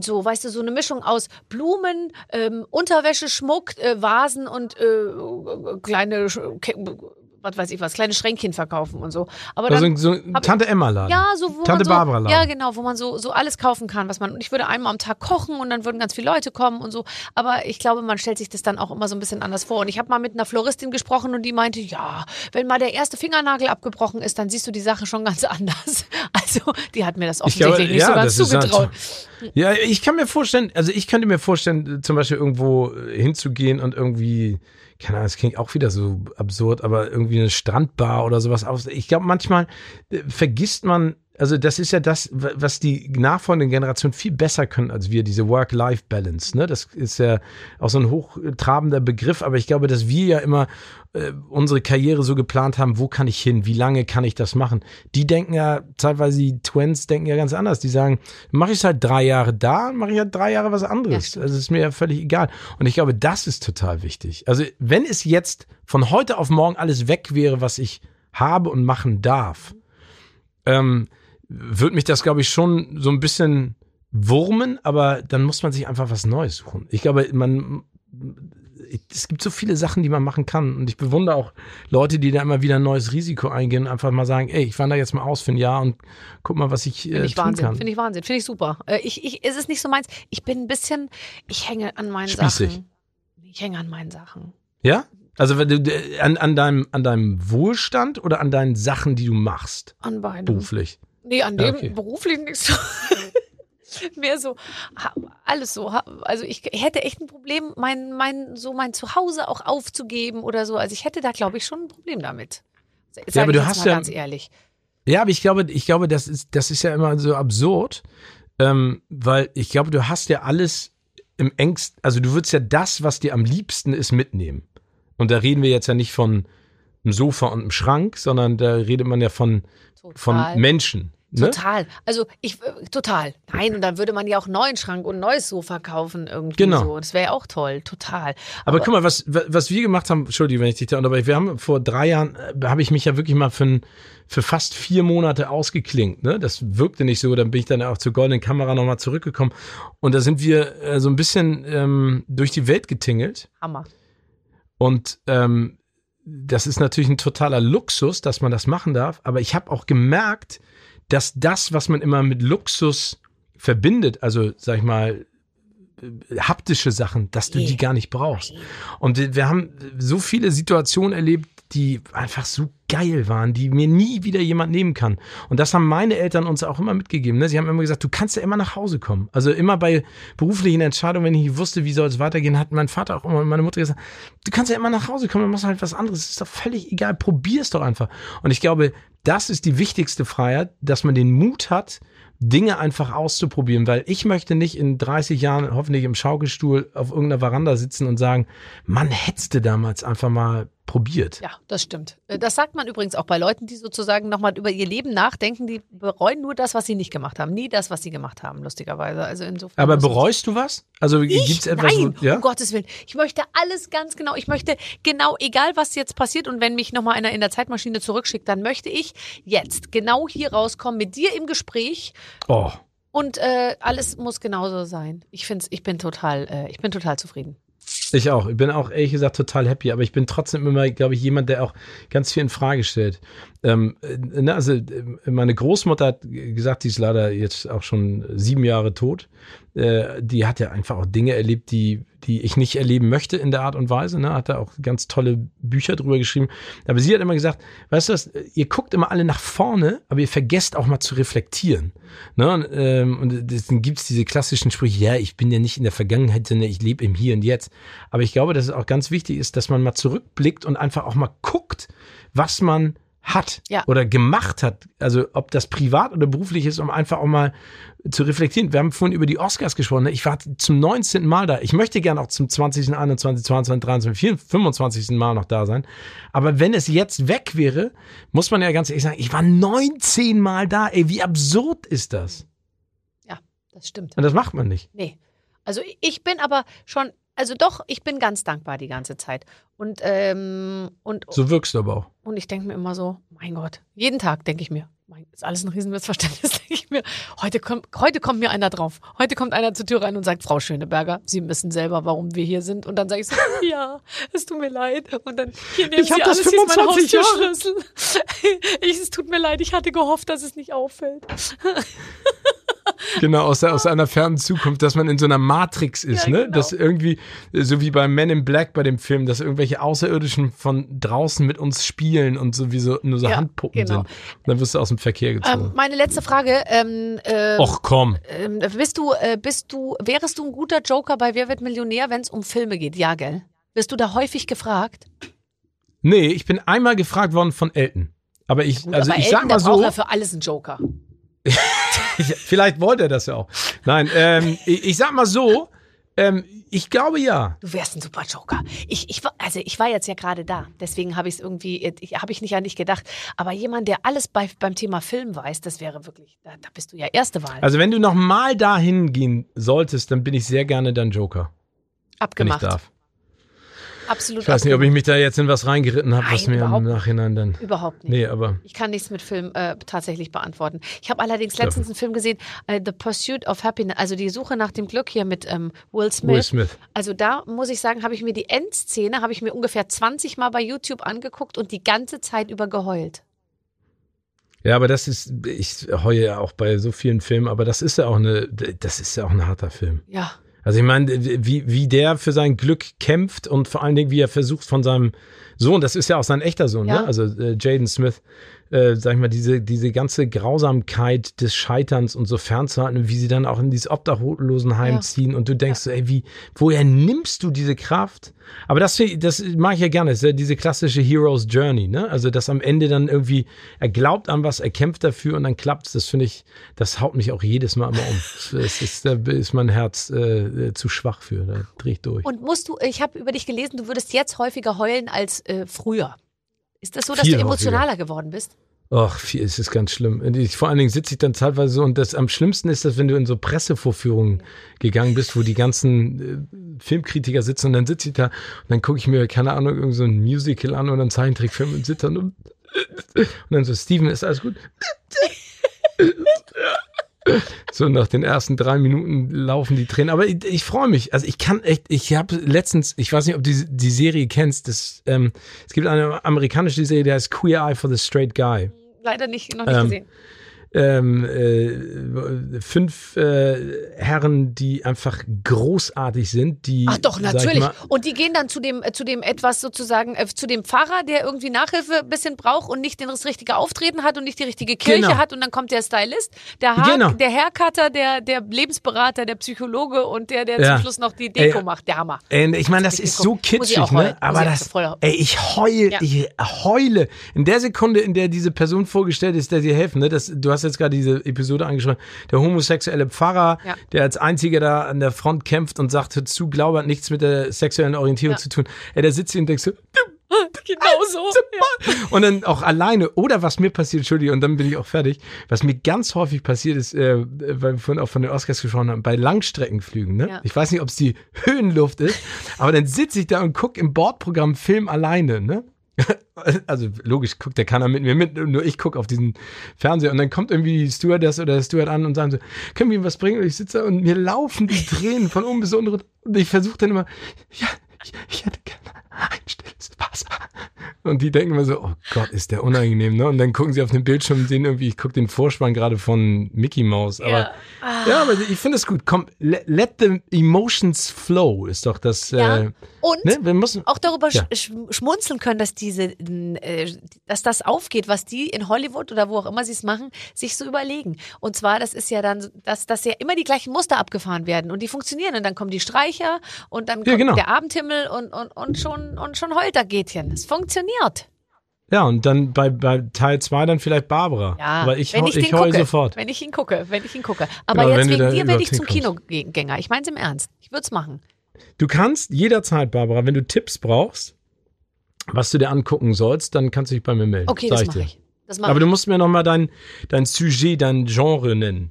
so, weißt du, so eine Mischung aus Blumen, Unterwäsche, Schmuck, Vasen und kleine... was weiß ich was, kleine Schränkchen verkaufen und so. Aber dann also so Tante-Emma-Laden. Ja, so, wo Tante Barbara-Laden. Ja, genau, wo man so alles kaufen kann, was man, und ich würde einmal am Tag kochen und dann würden ganz viele Leute kommen und so. Aber ich glaube, man stellt sich das dann auch immer so ein bisschen anders vor. Und ich habe mal mit einer Floristin gesprochen und die meinte, ja, wenn mal der erste Fingernagel abgebrochen ist, dann siehst du die Sache schon ganz anders. Also, die hat mir das offensichtlich nicht so ganz zugetraut. Ja, ich könnte mir vorstellen, zum Beispiel irgendwo hinzugehen und irgendwie, keine Ahnung, das klingt auch wieder so absurd, aber irgendwie eine Strandbar oder sowas. Ich glaube, manchmal vergisst man, also das ist ja das, was die nachfolgenden Generationen viel besser können als wir, diese Work-Life-Balance. Ne? Das ist ja auch so ein hochtrabender Begriff, aber ich glaube, dass wir ja immer unsere Karriere so geplant haben, wo kann ich hin, wie lange kann ich das machen? Die denken ja, teilweise die Twins denken ja ganz anders. Die sagen, mache ich es halt 3 Jahre da, mache ich halt 3 Jahre was anderes. Ja. Also ist mir ja völlig egal. Und ich glaube, das ist total wichtig. Also wenn es jetzt von heute auf morgen alles weg wäre, was ich habe und machen darf, würde mich das, glaube ich, schon so ein bisschen wurmen, aber dann muss man sich einfach was Neues suchen. Ich glaube, es gibt so viele Sachen, die man machen kann und ich bewundere auch Leute, die da immer wieder ein neues Risiko eingehen und einfach mal sagen, ey, ich wandere jetzt mal aus für ein Jahr und guck mal, was ich tun kann. Finde ich Wahnsinn, finde ich super. Es ist nicht so meins, ich bin ein bisschen, ich hänge an meinen Spießig. Sachen. Ich hänge an meinen Sachen. Ja? Also an deinem Wohlstand oder an deinen Sachen, die du machst? An beiden. Beruflich? Nee, an dem beruflich nichts. Mehr so, alles so. Also ich hätte echt ein Problem, mein Zuhause auch aufzugeben oder so. Also ich hätte da, glaube ich, schon ein Problem damit. Sag aber du hast ganz ehrlich. Ja, aber ich glaube, das ist ja immer so absurd, weil ich glaube, du hast ja alles im engsten, also du würdest ja das, was dir am liebsten ist, mitnehmen. Und da reden wir jetzt ja nicht von einem Sofa und einem Schrank, sondern da redet man ja von Menschen. Ne? Total. Also total. Nein, und dann würde man ja auch einen neuen Schrank und ein neues Sofa kaufen irgendwie so. Das wäre ja auch toll, total. Aber guck mal, was wir gemacht haben, Entschuldigung, wenn ich dich da unterbreche, wir haben vor 3 Jahren, habe ich mich ja wirklich mal für fast 4 Monate ausgeklinkt. Ne? Das wirkte nicht so, dann bin ich dann auch zur goldenen Kamera nochmal zurückgekommen. Und da sind wir so ein bisschen durch die Welt getingelt. Hammer. Und das ist natürlich ein totaler Luxus, dass man das machen darf. Aber ich habe auch gemerkt, dass das, was man immer mit Luxus verbindet, also sag ich mal, haptische Sachen, dass du die gar nicht brauchst. Und wir haben so viele Situationen erlebt, die einfach so geil waren, die mir nie wieder jemand nehmen kann. Und das haben meine Eltern uns auch immer mitgegeben. Ne? Sie haben immer gesagt, du kannst ja immer nach Hause kommen. Also immer bei beruflichen Entscheidungen, wenn ich nicht wusste, wie soll es weitergehen, hat mein Vater auch immer und meine Mutter gesagt, du kannst ja immer nach Hause kommen, du machst halt was anderes. Ist doch völlig egal, probier's doch einfach. Und ich glaube, das ist die wichtigste Freiheit, dass man den Mut hat, Dinge einfach auszuprobieren, weil ich möchte nicht in 30 Jahren hoffentlich im Schaukelstuhl auf irgendeiner Veranda sitzen und sagen, man hättest du damals einfach mal probiert. Ja, das stimmt. Das sagt man übrigens auch bei Leuten, die sozusagen nochmal über ihr Leben nachdenken, die bereuen nur das, was sie nicht gemacht haben. Nie das, was sie gemacht haben, lustigerweise. Also insofern. Aber bereust du was? Also gibt's etwas? Nein, um Gottes Willen. Ich möchte alles ganz genau. Ich möchte genau, egal was jetzt passiert und wenn mich nochmal einer in der Zeitmaschine zurückschickt, dann möchte ich jetzt genau hier rauskommen, mit dir im Gespräch. Oh. Und alles muss genauso sein. Ich bin total zufrieden. Ich auch. Ich bin auch, ehrlich gesagt, total happy. Aber ich bin trotzdem immer, glaube ich, jemand, der auch ganz viel in Frage stellt. Also meine Großmutter hat gesagt, die ist leider jetzt auch schon 7 Jahre tot. Die hat ja einfach auch Dinge erlebt, die ich nicht erleben möchte in der Art und Weise. Ne? Hat da auch ganz tolle Bücher drüber geschrieben. Aber sie hat immer gesagt, weißt du was, ihr guckt immer alle nach vorne, aber ihr vergesst auch mal zu reflektieren. Ne? Und dann gibt es diese klassischen Sprüche, ja, ich bin ja nicht in der Vergangenheit, sondern ich lebe im Hier und Jetzt. Aber ich glaube, dass es auch ganz wichtig ist, dass man mal zurückblickt und einfach auch mal guckt, was man hat oder gemacht hat, also ob das privat oder beruflich ist, um einfach auch mal zu reflektieren. Wir haben vorhin über die Oscars gesprochen. Ich war zum 19. Mal da. Ich möchte gerne auch zum 20., 21., 22., 23., 25. Mal noch da sein. Aber wenn es jetzt weg wäre, muss man ja ganz ehrlich sagen, ich war 19 Mal da. Ey, wie absurd ist das? Ja, das stimmt. Und das macht man nicht. Nee. Also ich bin aber schon, also doch, ich bin ganz dankbar die ganze Zeit. Und so wirkst du aber auch. Und ich denke mir immer so, mein Gott, jeden Tag denke ich mir, ist alles ein Riesenmissverständnis, denke ich mir. Heute kommt mir einer drauf. Heute kommt einer zur Tür rein und sagt, Frau Schöneberger, Sie wissen selber, warum wir hier sind. Und dann sage ich so, ja, es tut mir leid. Und dann, hier nehmen Sie alles, hier ist mein Haustürschlüssel. Es tut mir leid, ich hatte gehofft, dass es nicht auffällt. Genau, aus einer fernen Zukunft, dass man in so einer Matrix ist, ja, ne? Genau. Dass irgendwie, so wie bei Men in Black bei dem Film, dass irgendwelche Außerirdischen von draußen mit uns spielen und sowieso nur so Handpuppen sind. Dann wirst du aus dem Verkehr gezogen. Meine letzte Frage. Och komm. Wärest du ein guter Joker bei Wer wird Millionär, wenn es um Filme geht? Ja, gell? Wirst du da häufig gefragt? Nee, ich bin einmal gefragt worden von Elton. Aber ich, gut, also aber ich Elton, sag mal so. Braucht er für alles einen Joker. Vielleicht wollte er das ja auch. Nein, ich sag mal so, ich glaube ja. Du wärst ein super Joker. Ich war jetzt ja gerade da, deswegen habe ich es irgendwie, habe ich nicht an dich gedacht. Aber jemand, der alles beim Thema Film weiß, das wäre wirklich, da bist du ja erste Wahl. Also wenn du nochmal da hingehen solltest, dann bin ich sehr gerne dein Joker. Abgemacht. Wenn ich darf. Absolut. Ich weiß nicht, ob ich mich da jetzt in was reingeritten habe, was mir im Nachhinein dann... Überhaupt nicht. Nee, aber ich kann nichts mit Film tatsächlich beantworten. Ich habe allerdings letztens einen Film gesehen, The Pursuit of Happiness, also die Suche nach dem Glück hier mit Will Smith. Also da muss ich sagen, habe ich mir die Endszene, ungefähr 20 Mal bei YouTube angeguckt und die ganze Zeit über geheult. Ja, aber das ist, ich heule ja auch bei so vielen Filmen, aber das ist ja auch ein harter Film. Ja. Also ich meine, wie der für sein Glück kämpft und vor allen Dingen, wie er versucht von seinem Sohn, das ist ja auch sein echter Sohn, ne? Also Jaden Smith, sag ich mal, diese ganze Grausamkeit des Scheiterns und so fernzuhalten und wie sie dann auch in dieses Obdachlosenheim ziehen und du denkst so, ey, woher nimmst du diese Kraft? Aber das mache ich ja gerne, das ist ja diese klassische Hero's Journey, ne? Also, dass am Ende dann irgendwie, er glaubt an was, er kämpft dafür und dann klappt's. Das finde ich, das haut mich auch jedes Mal immer um. Da ist mein Herz zu schwach für, da drehe ich durch. Und ich habe über dich gelesen, du würdest jetzt häufiger heulen als früher. Ist das so, dass du emotionaler geworden bist? Ach, es ist ganz schlimm. Vor allen Dingen sitze ich dann zeitweise so, und das am schlimmsten ist, dass wenn du in so Pressevorführungen gegangen bist, wo die ganzen Filmkritiker sitzen, und dann sitze ich da und dann gucke ich mir, keine Ahnung, irgend so ein Musical an oder einen Zeichentrickfilm und sitze dann und dann so, Steven, ist alles gut? So, nach den ersten 3 Minuten laufen die Tränen. Aber ich freue mich. Also ich kann echt, ich habe letztens, ich weiß nicht, ob du die Serie kennst, es gibt eine amerikanische Serie, die heißt Queer Eye for the Straight Guy. Leider nicht, noch nicht gesehen. 5 Herren, die einfach großartig sind, die... Ach doch, natürlich. Mal, und die gehen dann zu dem etwas sozusagen, zu dem Pfarrer, der irgendwie Nachhilfe ein bisschen braucht und nicht das richtige Auftreten hat und nicht die richtige Kirche hat, und dann kommt der Stylist, der Haircutter, der Lebensberater, der Psychologe und der zum Schluss noch die Deko macht. Der Hammer. Ich meine, das ist so kitschig, ne? Aber ich heule. In der Sekunde, in der diese Person vorgestellt ist, der dir helfen, ne? Du hast jetzt gerade diese Episode angesprochen, der homosexuelle Pfarrer, der als einziger da an der Front kämpft und sagt, hör zu, Glaube hat nichts mit der sexuellen Orientierung zu tun. Ey, da sitzt hier und denkst so, genau so. Und dann auch alleine, oder was mir passiert, Entschuldigung, und dann bin ich auch fertig, was mir ganz häufig passiert ist, weil wir vorhin auch von den Oscars gesprochen haben, bei Langstreckenflügen, ne? Ich weiß nicht, ob es die Höhenluft ist, aber dann sitze ich da und gucke im Bordprogramm Film alleine, ne? Also logisch guckt der keiner mit mir mit, nur ich gucke auf diesen Fernseher, und dann kommt irgendwie die Stewardess oder der Steward an und sagen so, können wir ihm was bringen? Und ich sitze da und mir laufen die Tränen von oben bis unten, und ich versuche dann immer, ich hätte gerne ein stilles Wasser. Und die denken immer so, oh Gott, ist der unangenehm, ne? Und dann gucken sie auf den Bildschirm und sehen irgendwie, ich gucke den Vorspann gerade von Mickey Mouse. Aber ich finde es gut. Komm, let the emotions flow ist doch das. Und ne? Wir müssen auch darüber schmunzeln können, dass dass das aufgeht, was die in Hollywood oder wo auch immer sie es machen, sich so überlegen. Und zwar, das ist ja dann, dass ja immer die gleichen Muster abgefahren werden und die funktionieren, und dann kommen die Streicher und dann kommt der Abendhimmel und schon heult der Gätjen. Es funktioniert. Ja, und dann bei Teil 2 dann vielleicht Barbara. Ja, weil ich heule sofort. Wenn ich ihn gucke. Aber jetzt wegen dir werde ich zum Kinogänger. Ich meine es im Ernst. Ich würde es machen. Du kannst jederzeit, Barbara, wenn du Tipps brauchst, was du dir angucken sollst, dann kannst du dich bei mir melden. Okay, das mache ich. Aber du musst mir nochmal dein Sujet, dein Genre nennen.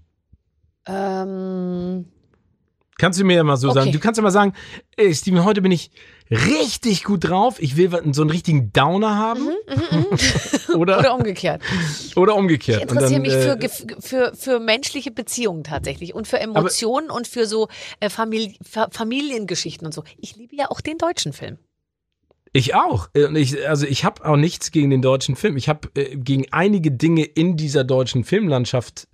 Kannst du mir ja mal so sagen. Du kannst ja mal sagen, ey, Steven, heute bin ich richtig gut drauf. Ich will so einen richtigen Downer haben. Oder umgekehrt. Ich interessiere mich für menschliche Beziehungen tatsächlich und für Emotionen und für so Familiengeschichten und so. Ich liebe ja auch den deutschen Film. Ich auch. Ich habe auch nichts gegen den deutschen Film. Ich habe gegen einige Dinge in dieser deutschen Filmlandschaft,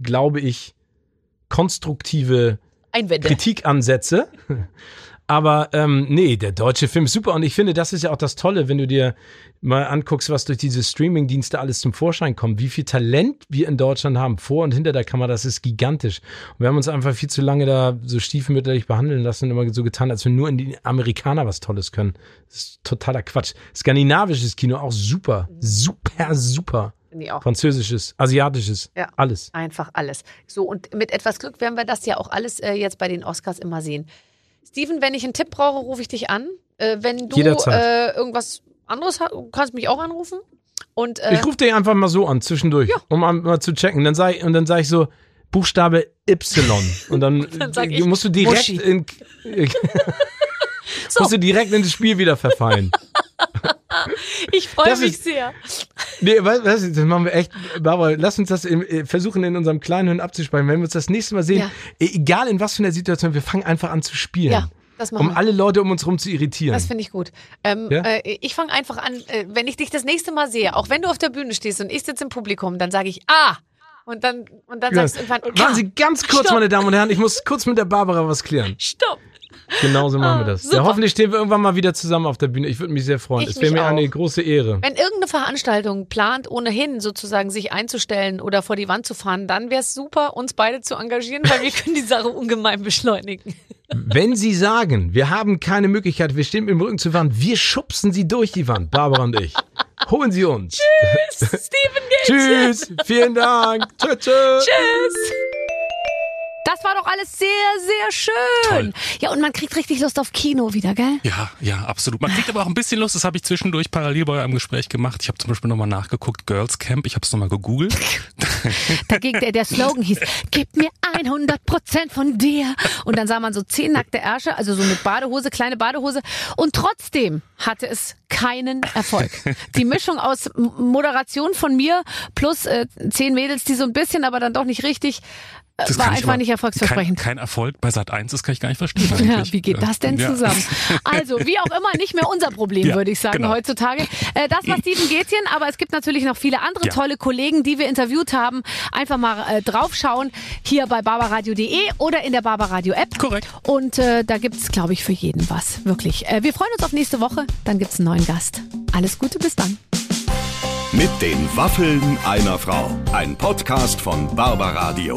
glaube ich, konstruktive Einwände. Kritikansätze, aber nee, der deutsche Film ist super, und ich finde, das ist ja auch das Tolle, wenn du dir mal anguckst, was durch diese Streaming-Dienste alles zum Vorschein kommt, wie viel Talent wir in Deutschland haben, vor und hinter der Kamera, das ist gigantisch. Und wir haben uns einfach viel zu lange da so stiefmütterlich behandeln lassen und immer so getan, als wenn nur in die Amerikaner was Tolles können. Das ist totaler Quatsch. Skandinavisches Kino auch super, super, super. Auch. Französisches, asiatisches, alles. Einfach alles. So, und mit etwas Glück werden wir das ja auch alles jetzt bei den Oscars immer sehen. Steven, wenn ich einen Tipp brauche, rufe ich dich an. Wenn du irgendwas anderes hast, kannst du mich auch anrufen. Und, ich rufe dich einfach mal so an, zwischendurch, um mal zu checken. Dann sage ich so, Buchstabe Y. Und dann, dann musst du direkt musst du direkt in das Spiel wieder verfallen. Ich freue mich sehr. Nee, weißt du, das machen wir echt. Barbara, lass uns das versuchen, in unserem kleinen Hirn abzuspeichern. Wenn wir uns das nächste Mal sehen, egal in was für einer Situation, wir fangen einfach an zu spielen. Ja, das machen wir. Um alle Leute um uns herum zu irritieren. Das finde ich gut. Ich fange einfach an, wenn ich dich das nächste Mal sehe, auch wenn du auf der Bühne stehst und ich sitze im Publikum, dann sage ich, und dann sagst du irgendwann, warten Sie ganz kurz, stopp. Meine Damen und Herren, ich muss kurz mit der Barbara was klären. Stopp. Genauso machen wir das. Ja, hoffentlich stehen wir irgendwann mal wieder zusammen auf der Bühne. Ich würde mich sehr freuen. Es wäre mir eine große Ehre. Wenn irgendeine Veranstaltung plant, ohnehin sozusagen sich einzustellen oder vor die Wand zu fahren, dann wäre es super, uns beide zu engagieren, weil wir können die Sache ungemein beschleunigen. Wenn Sie sagen, wir haben keine Möglichkeit, wir stehen mit dem Rücken zur Wand, wir schubsen Sie durch die Wand, Barbara und ich. Holen Sie uns. Tschüss, Steven Gätjen. Tschüss, vielen Dank. Tschö, tschö. Tschüss. Das war doch alles sehr, sehr schön. Toll. Ja, und man kriegt richtig Lust auf Kino wieder, gell? Ja, ja, absolut. Man kriegt aber auch ein bisschen Lust, das habe ich zwischendurch parallel bei einem Gespräch gemacht. Ich habe zum Beispiel nochmal nachgeguckt, Girls Camp, ich habe es nochmal gegoogelt. Dagegen der Slogan hieß, gib mir 100% von dir. Und dann sah man so 10 nackte Ärsche, also so mit Badehose, kleine Badehose. Und trotzdem hatte es keinen Erfolg. Die Mischung aus Moderation von mir plus 10 Mädels, die so ein bisschen, aber dann doch nicht richtig, das war einfach nicht erfolgsversprechend. Kein Erfolg bei Sat1, das kann ich gar nicht verstehen eigentlich. Ja, wie geht das denn zusammen? Also, wie auch immer, nicht mehr unser Problem, würde ich sagen, heutzutage. Das war Steven Gätjen, aber es gibt natürlich noch viele andere tolle Kollegen, die wir interviewt haben. Einfach mal draufschauen, hier bei barbaradio.de oder in der Barbaradio-App. Korrekt. Und da gibt's, glaube ich, für jeden was. Wirklich. Wir freuen uns auf nächste Woche, dann gibt's einen neuen Gast. Alles Gute, bis dann. Mit den Waffeln einer Frau. Ein Podcast von Barbaradio.